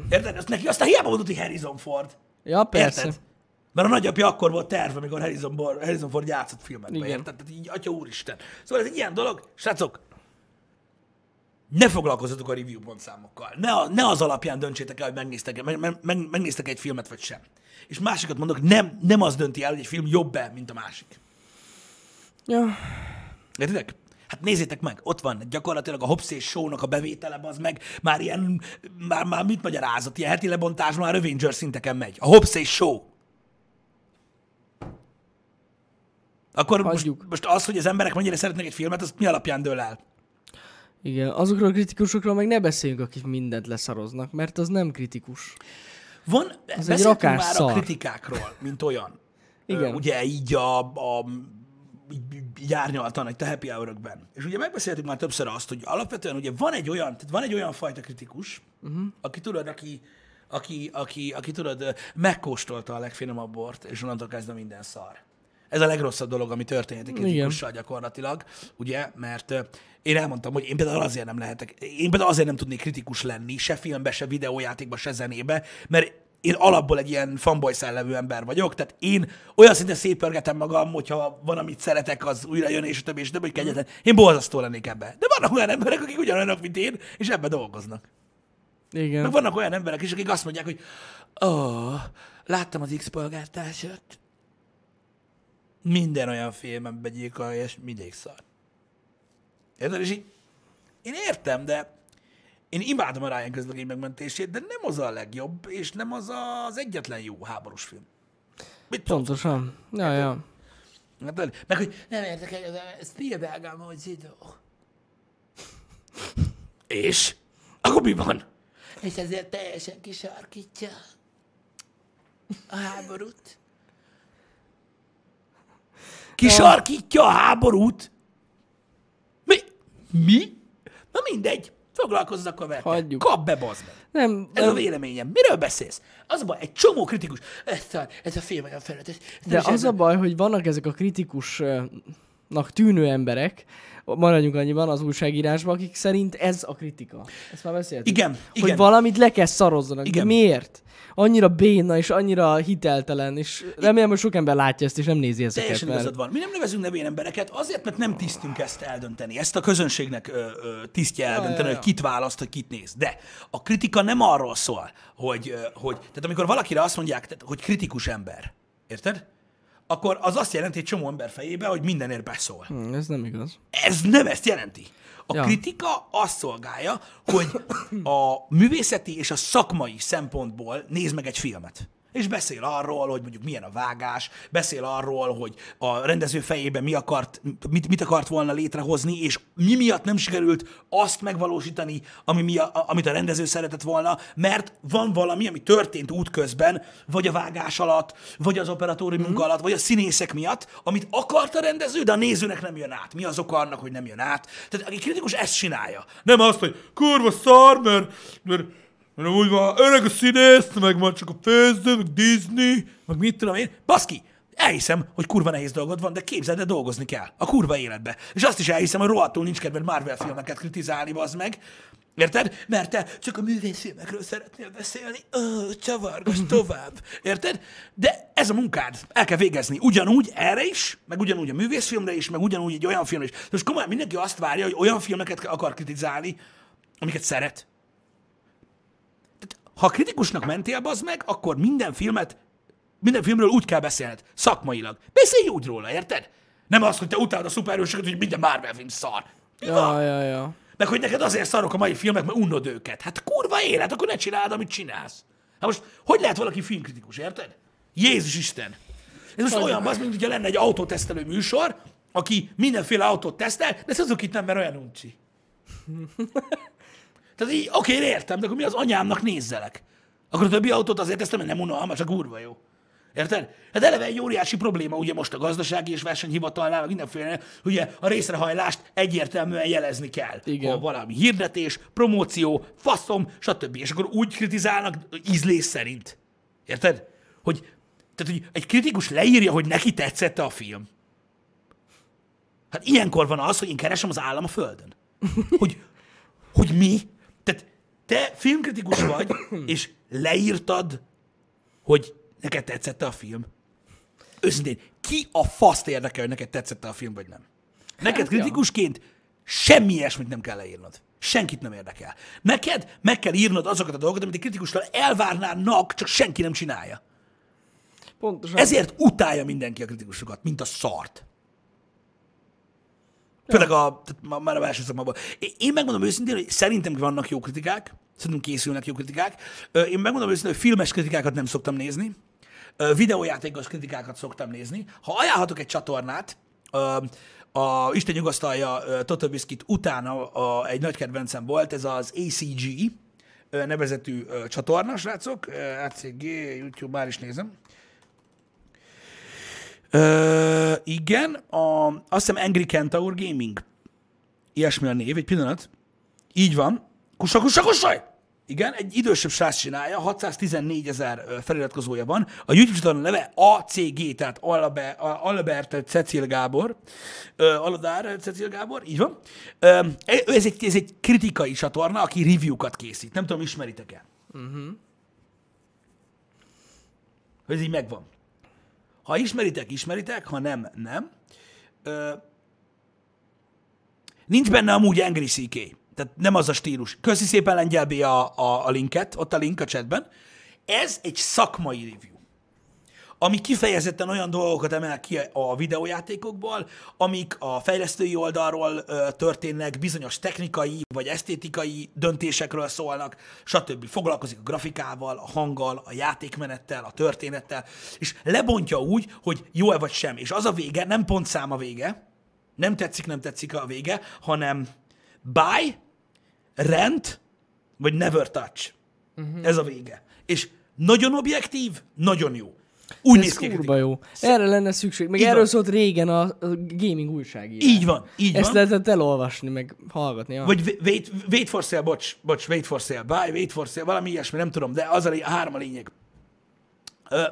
Érted? Azt neki aztán hiába mondott, hogy Harrison Ford. Ja, persze. Érted? Mert a nagyapja akkor volt terve, amikor Harrison Ford játszott filmekben, érted? Tehát így, atya úristen. Szóval ez egy ilyen dolog. Srácok, ne foglalkozzatok a review pontszámokkal. Ne az alapján döntsétek el, hogy megnéztek egy filmet, vagy sem. És másikat mondok, nem az dönti el, hogy egy film jobb-e, mint a másik. Ja. Értitek? Hát nézzétek meg, ott van gyakorlatilag a Hobbs és Shaw-nak a bevétele, az meg már ilyen, már mit magyarázott, ilyen heti lebontás már Rövinger szinteken megy. A Hobbs és Shaw. Akkor most az, hogy az emberek mennyire szeretnek egy filmet, az mi alapján dől el? Igen, azokról a kritikusokról meg ne beszéljünk, akik mindent leszaroznak, mert az nem kritikus. Beszéltünk már szar. A kritikákról, mint olyan. Igen. Ugye így így árnyaltan, itt a happy hour-ökben. És ugye megbeszéltük már többször azt, hogy alapvetően ugye van egy olyan fajta kritikus, aki tudod, aki tudod, megkóstolta a legfinomabb bort, és onnantól kezdve minden szar. Ez a legrosszabb dolog, ami történhet egy kritikussal gyakorlatilag, ugye, mert én elmondtam, hogy én például azért nem tudnék kritikus lenni, se filmbe, se videójátékba, se zenébe, mert én alapból egy ilyen fanboy szellemű ember vagyok, tehát én olyan szinten szétpörgetem magam, hogyha van, amit szeretek, az újra jön, és több, hogy kegyetlen. Én borzasztó lennék ebbe. De vannak olyan emberek, akik ugyanolyanok, mint én, és ebbe dolgoznak. Igen. Meg vannak olyan emberek is, akik azt mondják, hogy láttam az X-polgártársat. Minden olyan filmben begyilkolja, és mindig szar. Érted? És így, én értem, de én imádom a Ryan Gosling megmentését, de nem az a legjobb, és nem az az egyetlen jó háborús film. Pontosan. Ja. Meg hogy nem értek egyet, Spielberg ám, hogy zsidó. És? Akkor mi van? És ezért teljesen kisarkítja a háborút. Kisarkítja a háborút. Mi? Na mindegy, foglalkozzak a vertel. Kap be, bazd meg. Nem. Ez a véleményem. Miről beszélsz? Az a baj, egy csomó kritikus. Ez a film olyan felületes. De az a baj, hogy vannak ezek a kritikusnak tűnő emberek, maradjunk annyiban az újságírásban, akik szerint ez a kritika. Ezt már beszéltünk. Igen. Hogy valamit le kell szarozzanak. Igen. De miért? Annyira béna és annyira hiteltelen, és remélem, hogy sok ember látja ezt, és nem nézi ezeket. Teljesen igazad van. Mi nem nevezünk nevén embereket azért, mert nem tisztünk ezt eldönteni. Ezt a közönségnek tisztje eldönteni, hogy kit választ, hogy kit néz. De a kritika nem arról szól, hogy tehát amikor valakire azt mondják, tehát, hogy kritikus ember, érted? Akkor az azt jelenti egy csomó ember fejébe, hogy mindenért beszól. Ez nem igaz. Ez nem ezt jelenti. A kritika azt szolgálja, hogy a művészeti és a szakmai szempontból nézd meg egy filmet. És beszél arról, hogy mondjuk milyen a vágás, beszél arról, hogy a rendező fejében mit akart volna létrehozni, és mi miatt nem sikerült azt megvalósítani, amit a rendező szeretett volna, mert van valami, ami történt útközben, vagy a vágás alatt, vagy az operatóri munka alatt, vagy a színészek miatt, amit akart a rendező, de a nézőnek nem jön át. Mi az oka annak, hogy nem jön át? Tehát aki kritikus, ezt csinálja. Nem azt, hogy kurva szar, mert Mert úgy van, öreg a színész, meg már csak a főző, meg Disney, meg mit tudom én. Baszki, elhiszem, hogy kurva nehéz dolgod van, de képzeld, de dolgozni kell. A kurva életbe. És azt is elhiszem, hogy rohadtul nincs kedved Marvel filmeket kritizálni, bazd meg. Érted? Mert te csak a művészfilmekről szeretnél beszélni, csavargass tovább. Érted? De ez a munkád. El kell végezni ugyanúgy erre is, meg ugyanúgy a művészfilmre is, meg ugyanúgy egy olyan filmre is. Most komolyan mindenki azt várja, hogy olyan filmeket akar kritizálni, amiket szeret. Ha kritikusnak mentél, bazd meg, akkor minden filmről úgy kell beszélned, szakmailag. Beszélj úgy róla, érted? Nem az, hogy te utálod a szuperhősöket, hogy minden Marvel film szar. Ja. Meg hogy neked azért szarok a mai filmek, mert unnod őket. Hát kurva élet, akkor ne csináld, amit csinálsz. Hát most, hogy lehet valaki filmkritikus, érted? Jézus Isten! Ez most olyan bazd, mint hogyha lenne egy autótesztelő műsor, aki mindenféle autót tesztel, de Suzuki-t nem, mert olyan uncsi. Tehát így, oké, értem, de akkor mi az anyámnak nézzelek? Akkor a többi autót azért tesztem, mert nem unalmas, csak kurva jó. Érted? Hát eleve egy óriási probléma ugye most a gazdasági és versenyhivatalnál, meg mindenféle, ugye a részrehajlást egyértelműen jelezni kell. Igen. Ha valami hirdetés, promóció, faszom, stb. És akkor úgy kritizálnak ízlés szerint. Érted? Tehát, hogy egy kritikus leírja, hogy neki tetszette a film. Hát ilyenkor van az, hogy én keresem az állam a földön. Hogy mi? Tehát te filmkritikus vagy, és leírtad, hogy neked tetszette a film? Őszintén, ki a faszt érdekel, hogy neked tetszette a film, vagy nem? Neked kritikusként semmi ilyesmit nem kell leírnod. Senkit nem érdekel. Neked meg kell írnod azokat a dolgokat, amit egy kritikustól elvárnának, csak senki nem csinálja. Pontosan. Ezért utálja mindenki a kritikusokat, mint a szart. Főleg már a másik szakmában. Én megmondom őszintén, hogy szerintem vannak jó kritikák, szerintem készülnek jó kritikák. Én megmondom őszintén, hogy filmes kritikákat nem szoktam nézni, videójátékos kritikákat szoktam nézni. Ha ajánlhatok egy csatornát, a Isten nyugasztalja Totó Biszkit utána egy nagy kedvencem volt, ez az ACG nevezetű csatorna, srácok. ACG, YouTube, már is nézem. Igen, azt hiszem Angry Kentaur Gaming. Ilyesmi a név, egy pillanat. Így van. Kussaj! Igen, egy idősebb srác csinálja, 614 000 feliratkozója van. A YouTube csatorna neve ACG, tehát Albert Cecil Gábor. Aladár Cecil Gábor, így van. Ez egy kritikai csatorna, aki review-kat készít. Nem tudom, ismeritek-e? Uh-huh. Ez így megvan. Ha ismeritek, ismeritek, ha nem, nem. Nincs benne amúgy Angry CK, tehát nem az a stílus. Köszi szépen Lengyel B a linket, ott a link a chatben. Ez egy szakmai review, ami kifejezetten olyan dolgokat emel ki a videójátékokból, amik a fejlesztői oldalról történnek, bizonyos technikai vagy esztétikai döntésekről szólnak, stb. Foglalkozik a grafikával, a hanggal, a játékmenettel, a történettel, és lebontja úgy, hogy jó-e vagy sem. És az a vége, nem pontszám a vége, nem tetszik a vége, hanem buy, rent, vagy never touch. Uh-huh. Ez a vége. És nagyon objektív, nagyon jó. Úgy néz ki. Kurva jó. Erre lenne szükség. Meg erről szólt régen a gaming újságírás. Így van, így van. Ezt lehetett elolvasni, meg hallgatni. Vagy wait for sale, bocs, wait for sale, buy, wait for sale, valami ilyesmi, nem tudom, de az a három a lényeg.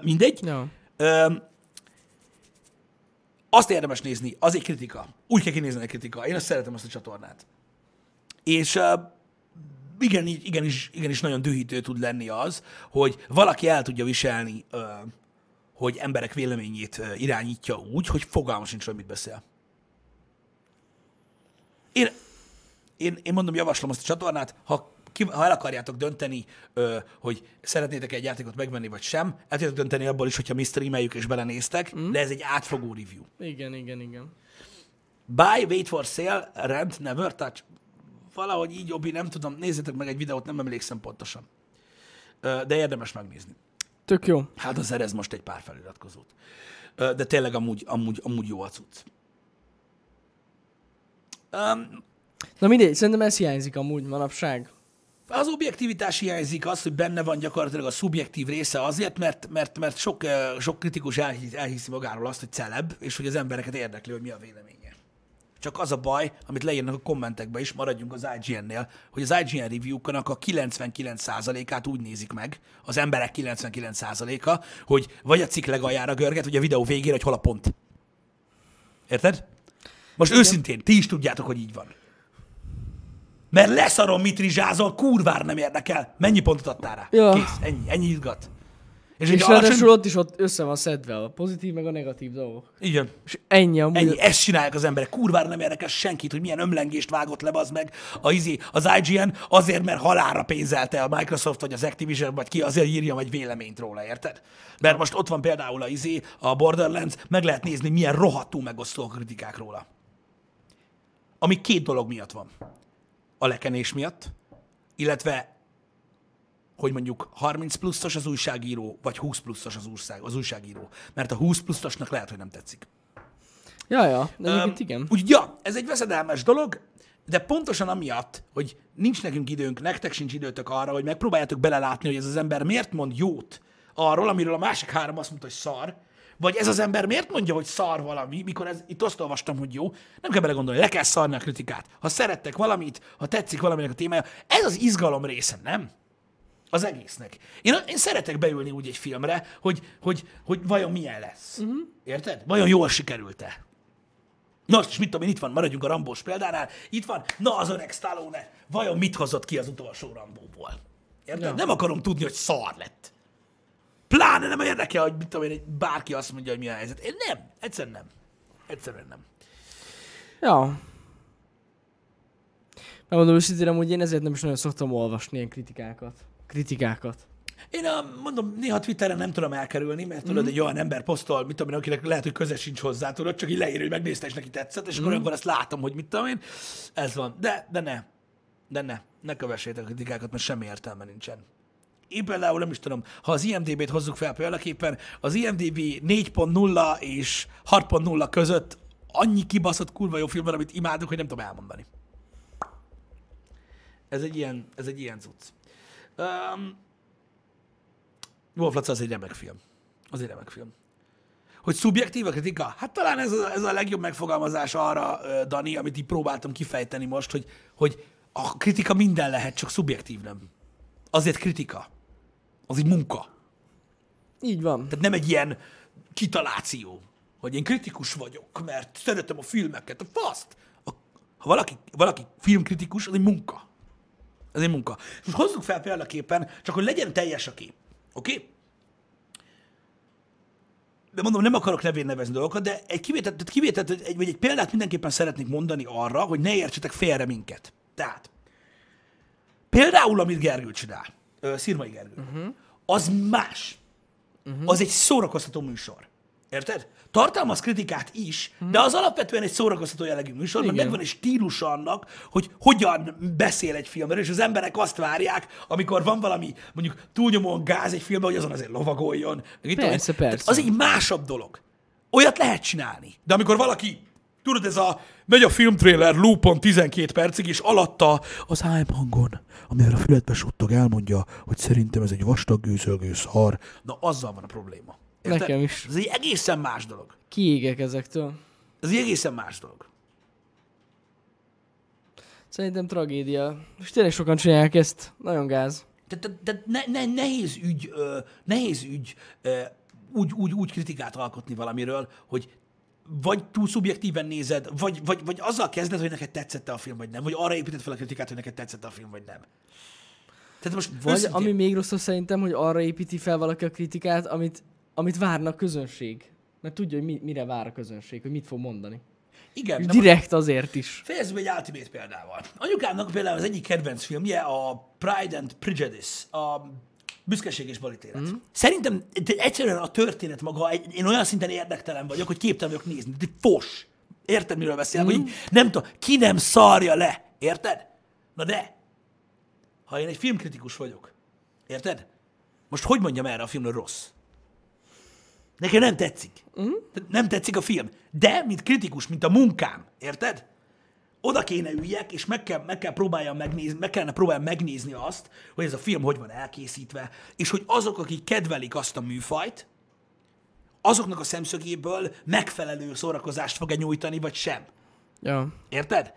Mindegy. No. Azt érdemes nézni, az egy kritika. Úgy kell kinézni a kritika. Én azt szeretem, azt a csatornát. És igenis nagyon dühítő tud lenni az, hogy valaki el tudja viselni, hogy emberek véleményét irányítja úgy, hogy fogalma sincs, hogy mit beszél. Én mondom, javaslom azt a csatornát, ha el akarjátok dönteni, hogy szeretnétek egy játékot megvenni, vagy sem, el tudjátok dönteni abból is, hogyha mi streameljük és belenéztek, de ez egy átfogó review. Igen. Buy, wait for sale, rent, never touch. Valahogy így, Obi, nem tudom, nézzétek meg egy videót, nem emlékszem pontosan. De érdemes megnézni. Tök jó. Hát az erez most egy pár feliratkozót. De tényleg amúgy jó a cucc. Na mindegy, szerintem ez hiányzik amúgy manapság. Az objektivitás hiányzik, az, hogy benne van gyakorlatilag a szubjektív része azért, mert sok kritikus elhiszi magáról azt, hogy celeb, és hogy az embereket érdekli, hogy mi a véleménye. Csak az a baj, amit leírnak a kommentekbe is, maradjunk az IGN-nél, hogy az IGN review-kanak a 99%-át úgy nézik meg, az emberek 99%-a, hogy vagy a cikk legaljára görget, vagy a videó végére, hogy hol a pont. Érted? Most igen. Őszintén, ti is tudjátok, hogy így van. Mert leszarom, mit rizsázol, kurvára nem érdekel. Mennyi pontot adtál rá? Ja. Kész, ennyi izgat. És ráadásul ott is ott össze van szedve a pozitív meg a negatív dolgok. Igen. És ennyi amúgy. Ennyi, ezt csinálják az emberek. Kurvára nem érdekel senkit, hogy milyen ömlengést vágott le, bazd meg az IGN, azért, mert halálra pénzelte a Microsoft, vagy az Activision, vagy ki, azért írjam egy véleményt róla, érted? Mert most ott van például a Borderlands, meg lehet nézni, milyen rohadtul megosztó a kritikák róla. Ami két dolog miatt van. A lekenés miatt, illetve hogy mondjuk 30 pluszos az újságíró, vagy 20 pluszos az újságíró. Mert a 20 pluszosnak lehet, hogy nem tetszik. Ja, igen. Úgy, ja, ez egy veszedelmes dolog, de pontosan amiatt, hogy nincs nekünk időnk, nektek sincs időtök arra, hogy megpróbáljátok belelátni, hogy ez az ember miért mond jót arról, amiről a másik három azt mondta, hogy szar, vagy ez az ember miért mondja, hogy szar valami, mikor itt azt olvastam, hogy jó, nem kell belegondolni, le kell szarni a kritikát. Ha szerettek valamit, ha tetszik valaminek a témája, ez az izgalom része, nem? Az egésznek. Én szeretek beülni úgy egy filmre, hogy vajon milyen lesz. Uh-huh. Érted? Vajon jól sikerült-e? Nos, és mit tudom én, itt van, maradjunk a Rambós példánál, itt van, na az öreg Stallone, vajon mit hozott ki az utolsó Rambóból? Érted? Ja. Nem akarom tudni, hogy szar lett. Pláne nem érdekel, hogy mit tudom én, bárki azt mondja, hogy milyen helyzet. Én nem. Egyszerűen nem. Ja. Megmondom őszintén, amúgy én ezért nem is nagyon szoktam olvasni ilyen kritikákat. Én mondom, néha Twitteren nem tudom elkerülni, mert tudod, egy olyan ember posztol, mit tudom én, akinek lehet, hogy köze sincs hozzá, tudod, csak így leírja, hogy megnézte, és neki tetszett, és akkor olyankor azt látom, hogy mit tudom én, ez van. De ne kövessétek a kritikákat, mert semmi értelme nincsen. Én például nem is tudom, ha az IMDb-t hozzuk fel példaképpen, az IMDb 4.0 és 6.0 között annyi kibaszott kurva jó film van, amit imádok, hogy nem tudom elmondani. Ez egy ilyen cucc. Wolf Laca az egy remek film. Hogy szubjektív a kritika? Hát talán ez a legjobb megfogalmazás arra, Dani, amit így próbáltam kifejteni most, hogy a kritika minden lehet, csak szubjektív nem. Azért kritika. Az egy munka. Így van. Tehát nem egy ilyen kitaláció, hogy én kritikus vagyok, mert szeretem a filmeket, a faszt. Ha valaki filmkritikus, az egy munka. Most hozzuk fel példaképpen, csak hogy legyen teljes a kép. Oké? De mondom, nem akarok nevén nevezni dolgokat, de egy példát mindenképpen szeretnék mondani arra, hogy ne értsetek félre minket. Tehát, például, amit Gergő csinál, Szirmai Gergő, az más. Az egy szórakoztató műsor. Érted? Tartalmaz kritikát is, de az alapvetően egy szórakoztató jellegű műsor, mert megvan egy stílus annak, hogy hogyan beszél egy filmről, és az emberek azt várják, amikor van valami, mondjuk túlnyomóan gáz egy filmben, hogy azon azért lovagoljon. Persze. Az egy másabb dolog. Olyat lehet csinálni. De amikor valaki, tudod, megy a filmtrailer loopon 12 percig, és alatta az hype hangon, amivel a fületbe suttog, elmondja, hogy szerintem ez egy vastag gőzölgő szar. Na, azzal van a probléma. Érte? Nekem is. Ez egy egészen más dolog. Kiégek ezektől. Ez egy egészen más dolog. Szerintem tragédia. És tényleg sokan csinálják ezt. Nagyon gáz. Tehát nehéz ügy úgy kritikát alkotni valamiről, hogy vagy túl szubjektíven nézed, vagy azzal kezded, hogy neked tetszette a film, vagy nem. Vagy arra építed fel a kritikát, hogy neked tetszette a film, vagy nem. Tehát most vagy őszintén... ami még rosszabb szerintem, hogy arra építi fel valaki a kritikát, amit várna a közönség. Mert tudja, hogy mire vár a közönség, hogy mit fog mondani. Igen. És direkt azért is. Fejezzük egy ultimate példával. Anyukámnak például az egyik kedvenc filmje a Pride and Prejudice, a Büszkeség és balítélet. Szerintem egyszerűen a történet maga, én olyan szinten érdektelen vagyok, hogy képtelen vagyok nézni. De fos. Érted, miről beszélek? Hogy nem tudom, ki nem szarja le. Érted? Na de, ha én egy filmkritikus vagyok, érted? Most hogy mondjam erre a filmről rossz? Nekem nem tetszik. Nem tetszik a film. De, mint kritikus, mint a munkám, érted? Oda kéne üljek, és meg kell próbáljam megnézni, meg kellene próbáljam megnézni azt, hogy ez a film hogy van elkészítve, és hogy azok, akik kedvelik azt a műfajt, azoknak a szemszögéből megfelelő szórakozást fog-e nyújtani, vagy sem. Ja. Érted?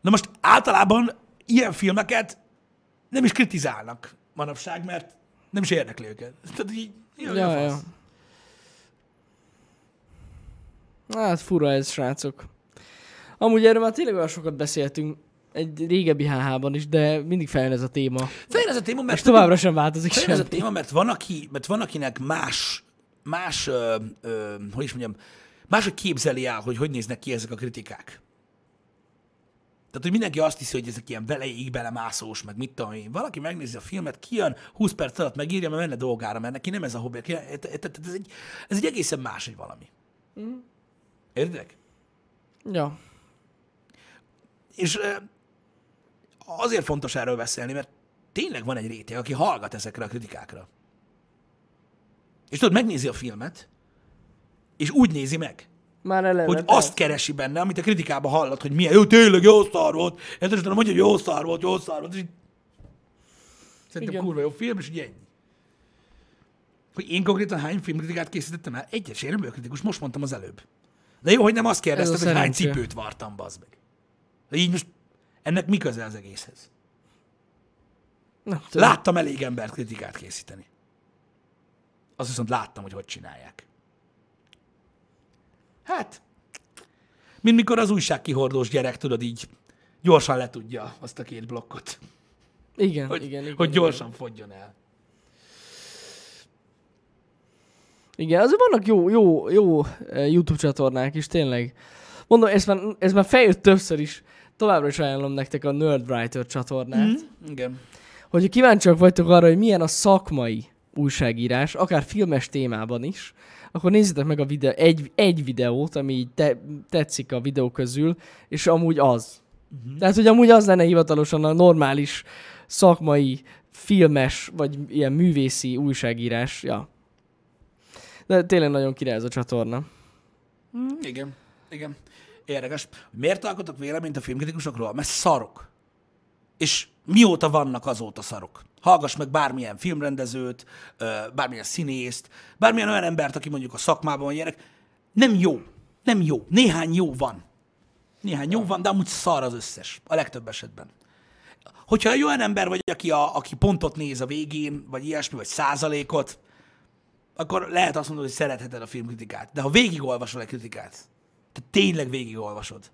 Na most általában ilyen filmeket nem is kritizálnak manapság, mert nem is érdekli őket. Tehát így, ja. Hát fura ez, srácok. Amúgy erről már tényleg olyan sokat beszéltünk, egy régebbi HH-ban is, de mindig feljön ez a téma. Feljön ez a téma, mert... továbbra sem változik semmi. Feljön ez a téma, mert van akinek más hogy is mondjam, máshogy képzeli el, hogy néznek ki ezek a kritikák. Tehát, hogy mindenki azt hiszi, hogy ezek ilyen beleig, belemászós, meg mit tudom én. Valaki megnézi a filmet, kijön, 20 perc alatt megírja, mert menne dolgára, mert neki nem ez a hobbi. Ez egy egészen más, hogy valami. Értedek? Ja. És azért fontos erről beszélni, mert tényleg van egy réteg, aki hallgat ezekre a kritikákra. És tudod, megnézi a filmet, és úgy nézi meg, hogy azt keresi benne, amit a kritikában hallott, hogy milyen, jó, tényleg jó szar volt. Én tudom, mondja, hogy jó szar volt. És így... Szerintem igen. Kurva jó film, és így ennyi. Hogy én konkrétan hány filmkritikát készítettem el? Egyes, én nem vagyok kritikus, most mondtam az előbb. De jó, hogy nem azt kérdeztem, hogy hány cipőt vartam, bazd meg. De így most ennek mi köze az egészhez? Na, láttam elég embert kritikát készíteni. Azt viszont láttam, hogy csinálják. Hát, mint mikor az újságkihordós gyerek, tudod, így gyorsan letudja azt a két blokkot. Igen, hogy, igen. Hogy gyorsan fogjon el. Igen, azért vannak jó YouTube csatornák is, tényleg. Mondom, ez már feljött többször is. Továbbra is ajánlom nektek a Nerdwriter csatornát. Mm-hmm. Igen. Hogyha kíváncsiak vagytok arra, hogy milyen a szakmai újságírás, akár filmes témában is, akkor nézzétek meg a videó, egy videót, ami így tetszik a videó közül, és amúgy az. Uh-huh. Tehát, hogy amúgy az lenne hivatalosan a normális, szakmai, filmes, vagy ilyen művészi újságírás. Ja. De tényleg nagyon király ez a csatorna. Igen. Érdekes. Miért alkotok véleményt a filmkritikusokról? Mert szarok. És mióta vannak, azóta szarok. Hallgass meg bármilyen filmrendezőt, bármilyen színészt, bármilyen olyan embert, aki mondjuk a szakmában van gyerek. Nem jó. Néhány jó van, de amúgy szar az összes. A legtöbb esetben. Hogyha egy olyan ember vagy, aki pontot néz a végén, vagy ilyesmi, vagy 100%, akkor lehet azt mondani, hogy szeretheted a filmkritikát. De ha végigolvasol egy kritikát, tehát tényleg végigolvasod,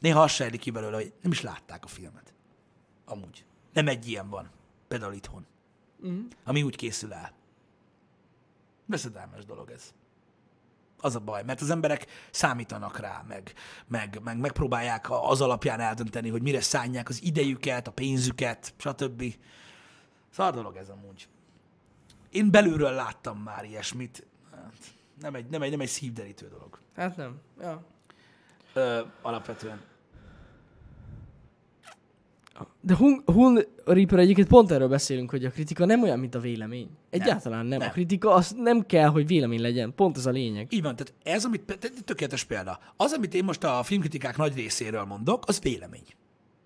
néha az sejlik ki belőle, hogy nem is látták a filmet. Amúgy. Nem egy ilyen van. Például itthon. Mm. Ami úgy készül el. Veszedelmes dolog ez. Az a baj, mert az emberek számítanak rá, meg megpróbálják az alapján eldönteni, hogy mire szánják az idejüket, a pénzüket, stb. Szar dolog ez amúgy. Én belülről láttam már ilyesmit. Hát, nem egy szívderítő dolog. Hát nem. Ja. Alapvetően. De Hun Reaper egyébként pont erről beszélünk, hogy a kritika nem olyan, mint a vélemény. Egyáltalán nem. A kritika az nem kell, hogy vélemény legyen. Pont ez a lényeg. Így van, tehát ez, amit tökéletes példa. Az, amit én most a filmkritikák nagy részéről mondok, az vélemény.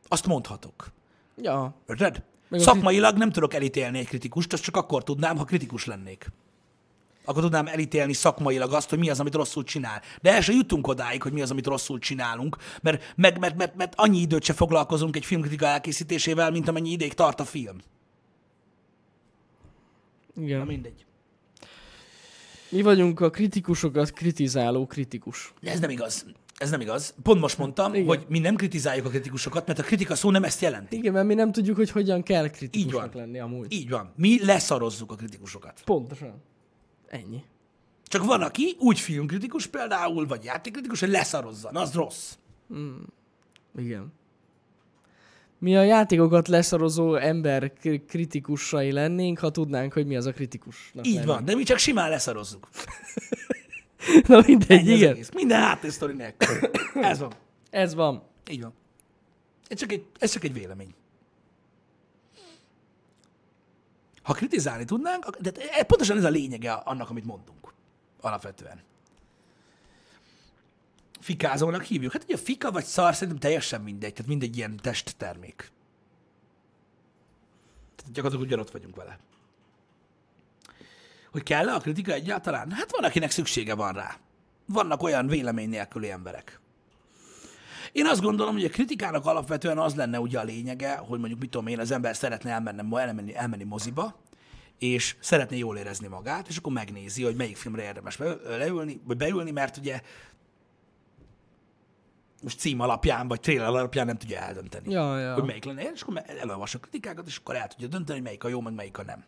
Azt mondhatok. Ja. Érted? Szakmailag nem tudok elítélni egy kritikust, azt csak akkor tudnám, ha kritikus lennék. Akkor tudnám elítélni szakmailag azt, hogy mi az, amit rosszul csinál. De el sem jutunk odáig, hogy mi az, amit rosszul csinálunk, mert annyi időt se foglalkozunk egy filmkritika elkészítésével, mint amennyi ideig tart a film. Igen. Na mindegy. Mi vagyunk a kritikusokat kritizáló kritikus. Ez nem igaz. Pont most mondtam, igen, hogy mi nem kritizáljuk a kritikusokat, mert a kritika szó nem ezt jelenti. Igen, mert mi nem tudjuk, hogy hogyan kell kritikusnak lenni amúgy. Így van. Mi leszarozzuk a kritikusokat. Pontosan. Ennyi. Csak van, aki úgy filmkritikus például, vagy játékkritikus, hogy leszarozzan. Az rossz. Mm. Igen. Mi a játékokat leszarozó ember kritikusai lennénk, ha tudnánk, hogy mi az a kritikusnak. Így lenni. Van, de mi csak simán leszarozzuk. Na mindegy, igen. Minden háttérsztori nélkül. Ez van. Így van. Ez csak egy vélemény. Ha kritizálni tudnánk, de pontosan ez a lényege annak, amit mondunk. Alapvetően. Fikázónak hívjuk. Hát ugye a fika vagy szar szerintem teljesen mindegy. Tehát mindegy ilyen testtermék. Tehát gyakorlatilag ugyanott vagyunk vele. Hogy kell-e a kritika egyáltalán? Hát van, akinek szüksége van rá. Vannak olyan vélemény nélküli emberek. Én azt gondolom, hogy a kritikának alapvetően az lenne ugye a lényege, hogy mondjuk mit tudom én, az ember szeretne elmenni moziba, és szeretné jól érezni magát, és akkor megnézi, hogy melyik filmre érdemes beülni, mert ugye most cím alapján, vagy trailer alapján nem tudja eldönteni, hogy melyik lenne, és akkor elolvas a kritikákat, és akkor el tudja dönteni, hogy melyik a jó, meg melyik a nem.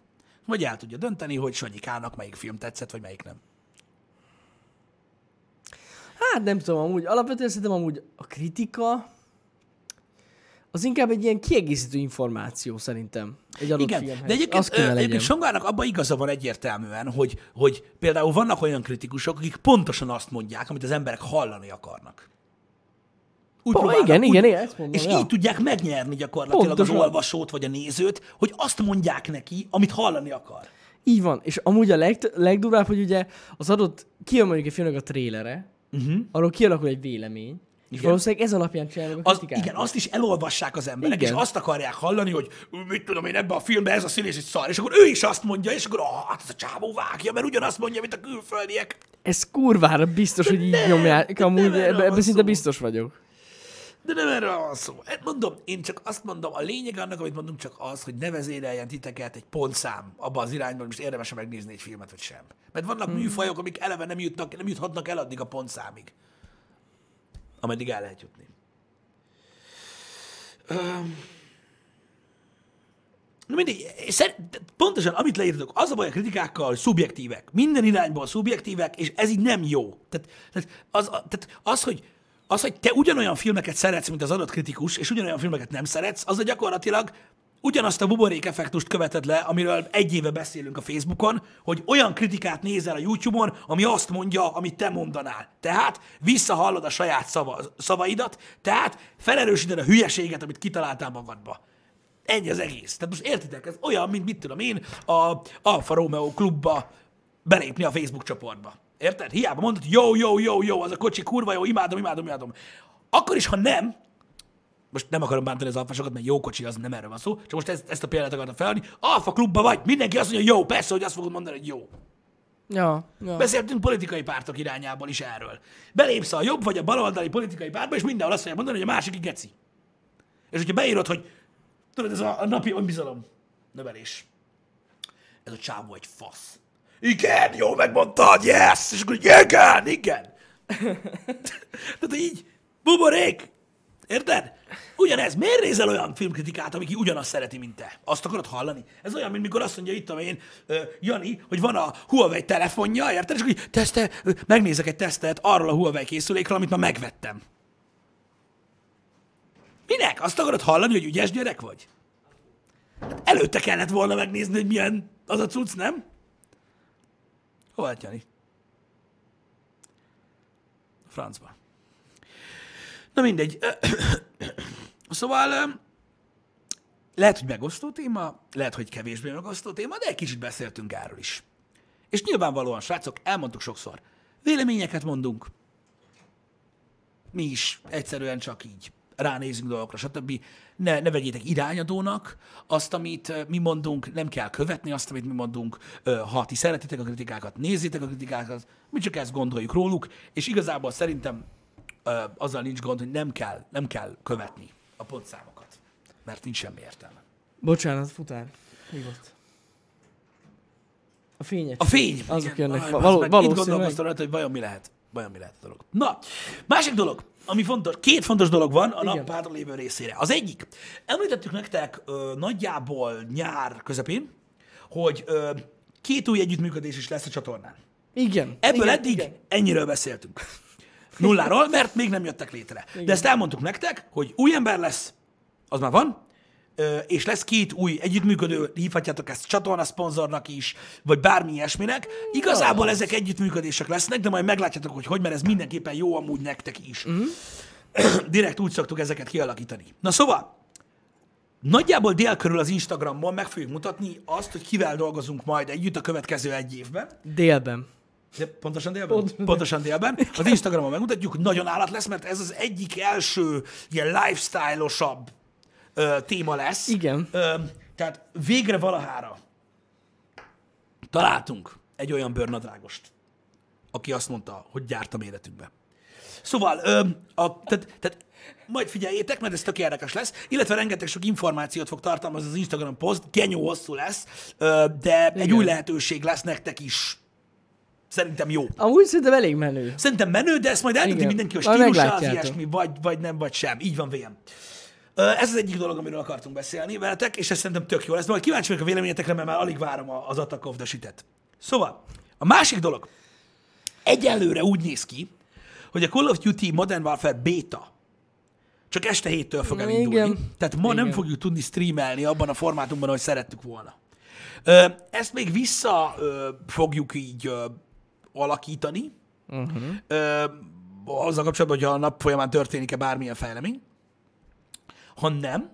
Vagy el tudja dönteni, hogy Sanyikának melyik film tetszett, vagy melyik nem. Hát nem tudom, amúgy. Alapvetően szerintem amúgy a kritika az inkább egy ilyen kiegészítő információ szerintem egy adott igen, filmhez. De egyébként Sangának abban igaza van egyértelműen, hogy például vannak olyan kritikusok, akik pontosan azt mondják, amit az emberek hallani akarnak. Úgy próbálnak, így tudják megnyerni gyakorlatilag pontosan az olvasót vagy a nézőt, hogy azt mondják neki, amit hallani akar. Így van, és amúgy a legdurvább, hogy ugye az adott, kijön mondjuk egy filmnek a trélere, arról kialakul egy vélemény, és valószínűleg ez alapján csinálják a kritikát. Igen, azt is elolvassák az emberek, és azt akarják hallani, hogy mit tudom én, ebben a filmben ez a színész egy szar, és akkor ő is azt mondja, és akkor hát ez a csávó vágja, mert ugyanazt mondja, mint a külföldiek. Ez kurvára biztos, hogy így nyomják, amúgy ebben szinte biztos vagyok. De nem erre van szó. Mondom, én csak azt mondom, a lényeg annak, amit mondunk, csak az, hogy ne vezéreljen titeket egy pontszám abba az irányba, hogy most érdemes megnézni egy filmet, vagy sem. Mert vannak műfajok, amik eleve nem juthatnak el addig a pontszámig, ameddig el lehet jutni. Mindegy, pontosan, amit leírtok, az a baj a kritikákkal, hogy szubjektívek. Minden irányból szubjektívek, és ez így nem jó. Tehát az, hogy te ugyanolyan filmeket szeretsz, mint az adott kritikus, és ugyanolyan filmeket nem szeretsz, az gyakorlatilag ugyanazt a buborék effektust követed le, amiről egy éve beszélünk a Facebookon, hogy olyan kritikát nézel a YouTube-on, ami azt mondja, amit te mondanál. Tehát visszahallod a saját szavaidat, tehát felerősíted a hülyeséget, amit kitaláltál magadba. Ennyi az egész. Tehát most értitek, ez olyan, mint mit tudom én, a Alfa Romeo klubba belépni a Facebook csoportba. Érted? Hiába mondod, jó, az a kocsi kurva jó, imádom. Akkor is, ha nem, most nem akarom bántani az alfasokat, mert jó kocsi, az nem erről van szó, csak most ezt a példát akartam felni. Alfa klubba vagy, mindenki azt mondja, jó, persze, hogy azt fogod mondani, hogy jó. Ja. Beszéltünk politikai pártok irányából is erről. Belépsz a jobb vagy a baloldali politikai pártba, és mindenhol azt fogja mondani, hogy a másik geci. És hogyha beírod, hogy tudod, ez a napi önbizalom növelés. Ez a csávó egy fasz. Igen, jó, megmondtad, yes! És akkor igen! Tehát így, buborék! Érted? Ugyanez. Miért nézel olyan filmkritikát, aki ugyanazt szereti, mint te? Azt akarod hallani? Ez olyan, mint mikor azt mondja, itt tudom én, Jani, hogy van a Huawei telefonja, érted? És akkor így, megnézek egy tesztet arról a Huawei készülékről, amit már megvettem. Minek? Azt akarod hallani, hogy ügyes gyerek vagy? Hát előtte kellett volna megnézni, hogy milyen az a cucc, nem? Hova lett, Jani? Francba. Na mindegy. Szóval lehet, hogy megosztó téma, lehet, hogy kevésbé megosztó téma, de egy kicsit beszéltünk erről is. És nyilvánvalóan, srácok, elmondtuk sokszor. Véleményeket mondunk. Mi is egyszerűen csak így ránézünk dolgokra, stb. Ne vegyétek irányadónak azt, amit mi mondunk, nem kell követni azt, amit mi mondunk. Ha ti szeretitek a kritikákat, nézzétek a kritikákat, mi csak ezt gondoljuk róluk, és igazából szerintem azzal nincs gond, hogy nem kell követni a pontszámokat, mert nincs semmi értelme. Bocsánat, futár. Mi volt? A fények. A fény. Azok jönnek. Itt gondolkoztam rajta, hogy vajon mi lehet a dolog. Na, másik dolog, ami fontos, két fontos dolog van a nap hátra lévő részére. Az egyik, említettük nektek nagyjából nyár közepén, hogy két új együttműködés is lesz a csatornán. Igen. Ebből eddig ennyiről beszéltünk. Nulláról, mert még nem jöttek létre. Igen. De ezt elmondtuk nektek, hogy új ember lesz, az már van, és lesz két új együttműködő, hívhatjátok ezt csatornaszponzornak is, vagy bármi ilyesminek. Igazából ezek együttműködések lesznek, de majd meglátjátok, hogy mert ez mindenképpen jó amúgy nektek is. Mm. Direkt úgy szoktuk ezeket kialakítani. Na szóval, nagyjából dél körül az Instagramon meg fogjuk mutatni azt, hogy kivel dolgozunk majd együtt a következő egy évben. Délben. De pontosan délben? Pontosan délben. Az Instagramon megmutatjuk, hogy nagyon állat lesz, mert ez az egyik első ilyen lifestyle-osabb téma lesz. Igen. Tehát végre valahára találtunk egy olyan bőrnadrágost, aki azt mondta, hogy gyárt a méretünkbe. Szóval, majd figyeljétek, mert ez tök érdekes lesz, illetve rengeteg sok információt fog tartalmazni az Instagram poszt, genyó hosszú lesz, de egy új lehetőség lesz nektek is. Szerintem jó. Amúgy szerintem elég menő. Szerintem menő, de ezt majd eldönti mindenki, hogy stílusa az ilyesmi, vagy nem, vagy sem. Így van, VM. Ez az egyik dolog, amiről akartunk beszélni veletek, és ez szerintem tök jó lesz. Majd kíváncsi vagyok a véleményetekre, mert már alig várom az Attack of the Shit-et. Szóval, a másik dolog. Egyelőre úgy néz ki, hogy a Call of Duty Modern Warfare beta csak este 7-től fog elindulni. Igen. Tehát ma nem fogjuk tudni streamelni abban a formátumban, ahogy szerettük volna. Ezt még vissza fogjuk így alakítani. Azzal kapcsolatban, hogy a nap folyamán történik-e bármilyen fejlemény. Ha nem,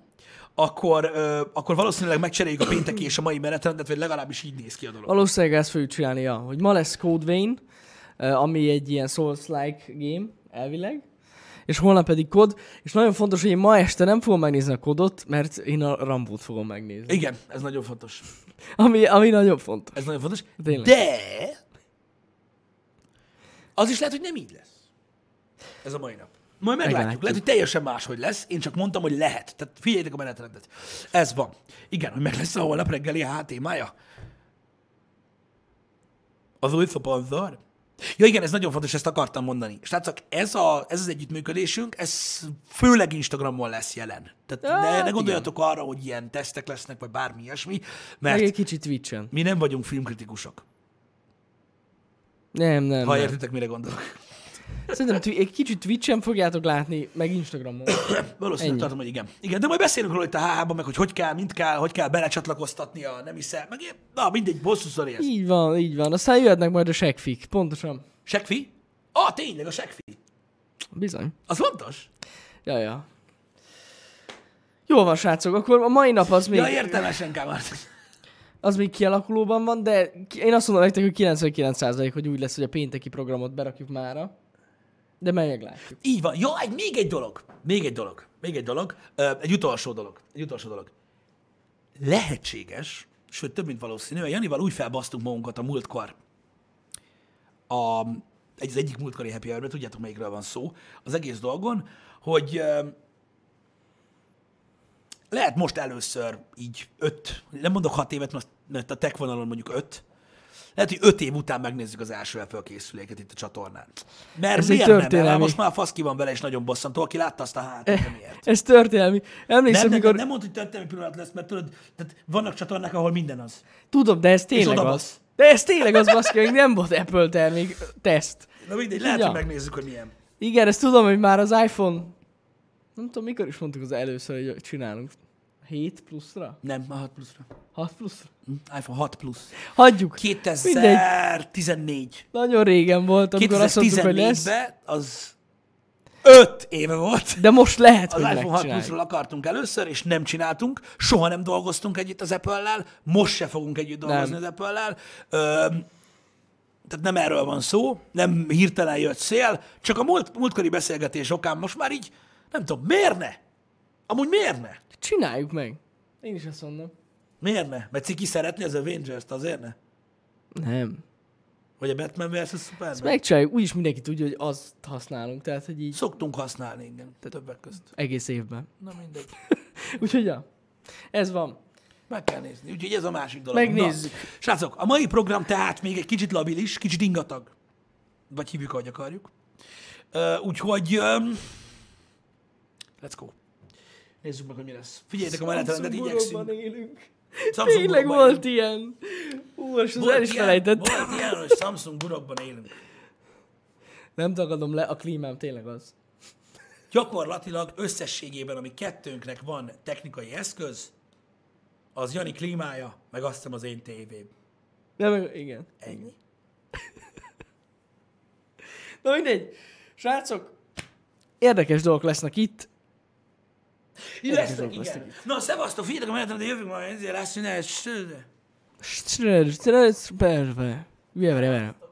akkor valószínűleg megcseréljük a pénteki és a mai menetrendet, vagy legalábbis így néz ki a dolog. Valószínűleg ezt fogjuk csinálni, ja. Hogy ma lesz Code Vein, ami egy ilyen Souls-like game, elvileg, és holnap pedig kod, és nagyon fontos, hogy én ma este nem fogom megnézni a kodot, mert én a Rambót fogom megnézni. Igen, ez nagyon fontos. Ami nagyon fontos. Ez nagyon fontos, tényleg. De az is lehet, hogy nem így lesz. Ez a mai nap. Majd meglátjuk. Lehet, hogy teljesen máshogy lesz. Én csak mondtam, hogy lehet. Tehát figyeljétek a menetrendet. Ez van. Igen, hogy meg lesz a holnap reggeli a témája. Az új szopanzor. Ja igen, ez nagyon fontos, ezt akartam mondani. Srácok, ez az együttműködésünk, ez főleg Instagramon lesz jelen. Tehát ne gondoljatok arra, hogy ilyen tesztek lesznek, vagy bármi ilyesmi, mert egy kicsit Twitchen. Mi nem vagyunk filmkritikusok. Nem. Ha értitek, mire gondolok. Szerintem egy kicsit Twitchen fogjátok látni, meg Instagramon. Valószínűleg tartom, hogy igen. Igen, de majd beszélünk róla itt a HH-ban, meg hogy kell, mint kell, hogy kell belecsatlakoztatni a nem hiszem, meg én, na mindegy, bosszuszor érsz. Így van. Aztán jöhetnek majd a segfik, pontosan. Segfi? Tényleg a segfi. Bizony. Az fontos? Ja. Jól van, srácok, akkor a mai nap az még... Ja, értelmesen kell már. Az még kialakulóban van, de én azt mondom nektek, hogy 99% hogy úgy lesz, hogy a pénteki programot berakjuk mára. De meglátjuk. Így van. Ja, még egy dolog. Egy utolsó dolog. Lehetséges, sőt több mint valószínű, hogy Janival úgy felbasztunk magunkat a múltkor. Az egyik múltkori happy hour-ben, tudjátok, melyikről van szó, az egész dolgon, hogy lehet most először így 5, nem mondok 6 évet, mert a tech vonalon mondjuk 5, lehet, hogy 5 év után megnézzük az első fölkészüléket itt a csatornán. Mert miért nem? Most már fasz ki van vele, és nagyon bosszantó. Aki látta azt a hátat, miért? Ez történelmi. Emlékszem, mikor... Nem mondd, hogy történelmi pillanat lesz, mert tudod, tehát vannak csatornák, ahol minden az. Tudom, de ez tényleg az. De ez tényleg az, baszki, hogy nem volt Apple termék teszt. Na mindegy, lehet, hogy megnézzük, hogy milyen. Igen, ezt tudom, hogy már az iPhone... Nem tudom, mikor is mondtuk az először, hogy csinálunk. 7 pluszra? Nem, a 6 pluszra. 6 pluszra? iPhone 6 plusz. Hagyjuk. 2014. Mindegy. Nagyon régen volt, amikor azt mondtuk, hogy lesz. 2014-ben az 5 éve volt. De most lehet, hogy megcsináljuk. Az iPhone 6 pluszról akartunk először, és nem csináltunk. Soha nem dolgoztunk együtt az Apple-lel. Most se fogunk együtt dolgozni az Apple-lel. Tehát nem erről van szó. Nem hirtelen jött szél. Csak a múltkori beszélgetés okán most már így, nem tudom, miért ne? Amúgy miért ne? Csináljuk meg. Én is azt mondom. Miért ne? Mert ciki szeretni az Avengers-t, azért ne? Nem. Vagy a Batman vs. Superman? Ezt megcsináljuk. Úgyis mindenki tudja, hogy azt használunk. Tehát, hogy így... Szoktunk használni, igen. Tehát többek között. Egész évben. Na mindegy. Úgyhogy ja. Ez van. Meg kell nézni. Úgyhogy ez a másik dolog. Megnézzük. Na. Srácok, a mai program tehát még egy kicsit labilis, kicsit ingatag. Vagy hívjuk, ahogy akarjuk. Úgyhogy... Let's go. Nézzük meg, hogy mi lesz. Figyeljétek a menetrendet, igyekszünk. Tényleg volt ilyen. Most az el is felejtettem. Volt ilyen, hogy Samsung burokban élünk. Nem tagadom le, a klímám tényleg az. Gyakorlatilag összességében, ami kettőnknek van technikai eszköz, az Jani klímája, meg azt hiszem az én tévém. Nem, igen. Ennyi. Na mindegy. Srácok, érdekes dolgok lesznek itt. Igen. Na, szevasztok, figyeljetek a menetem, de jövünk majd, ezért lesz, hogy ne...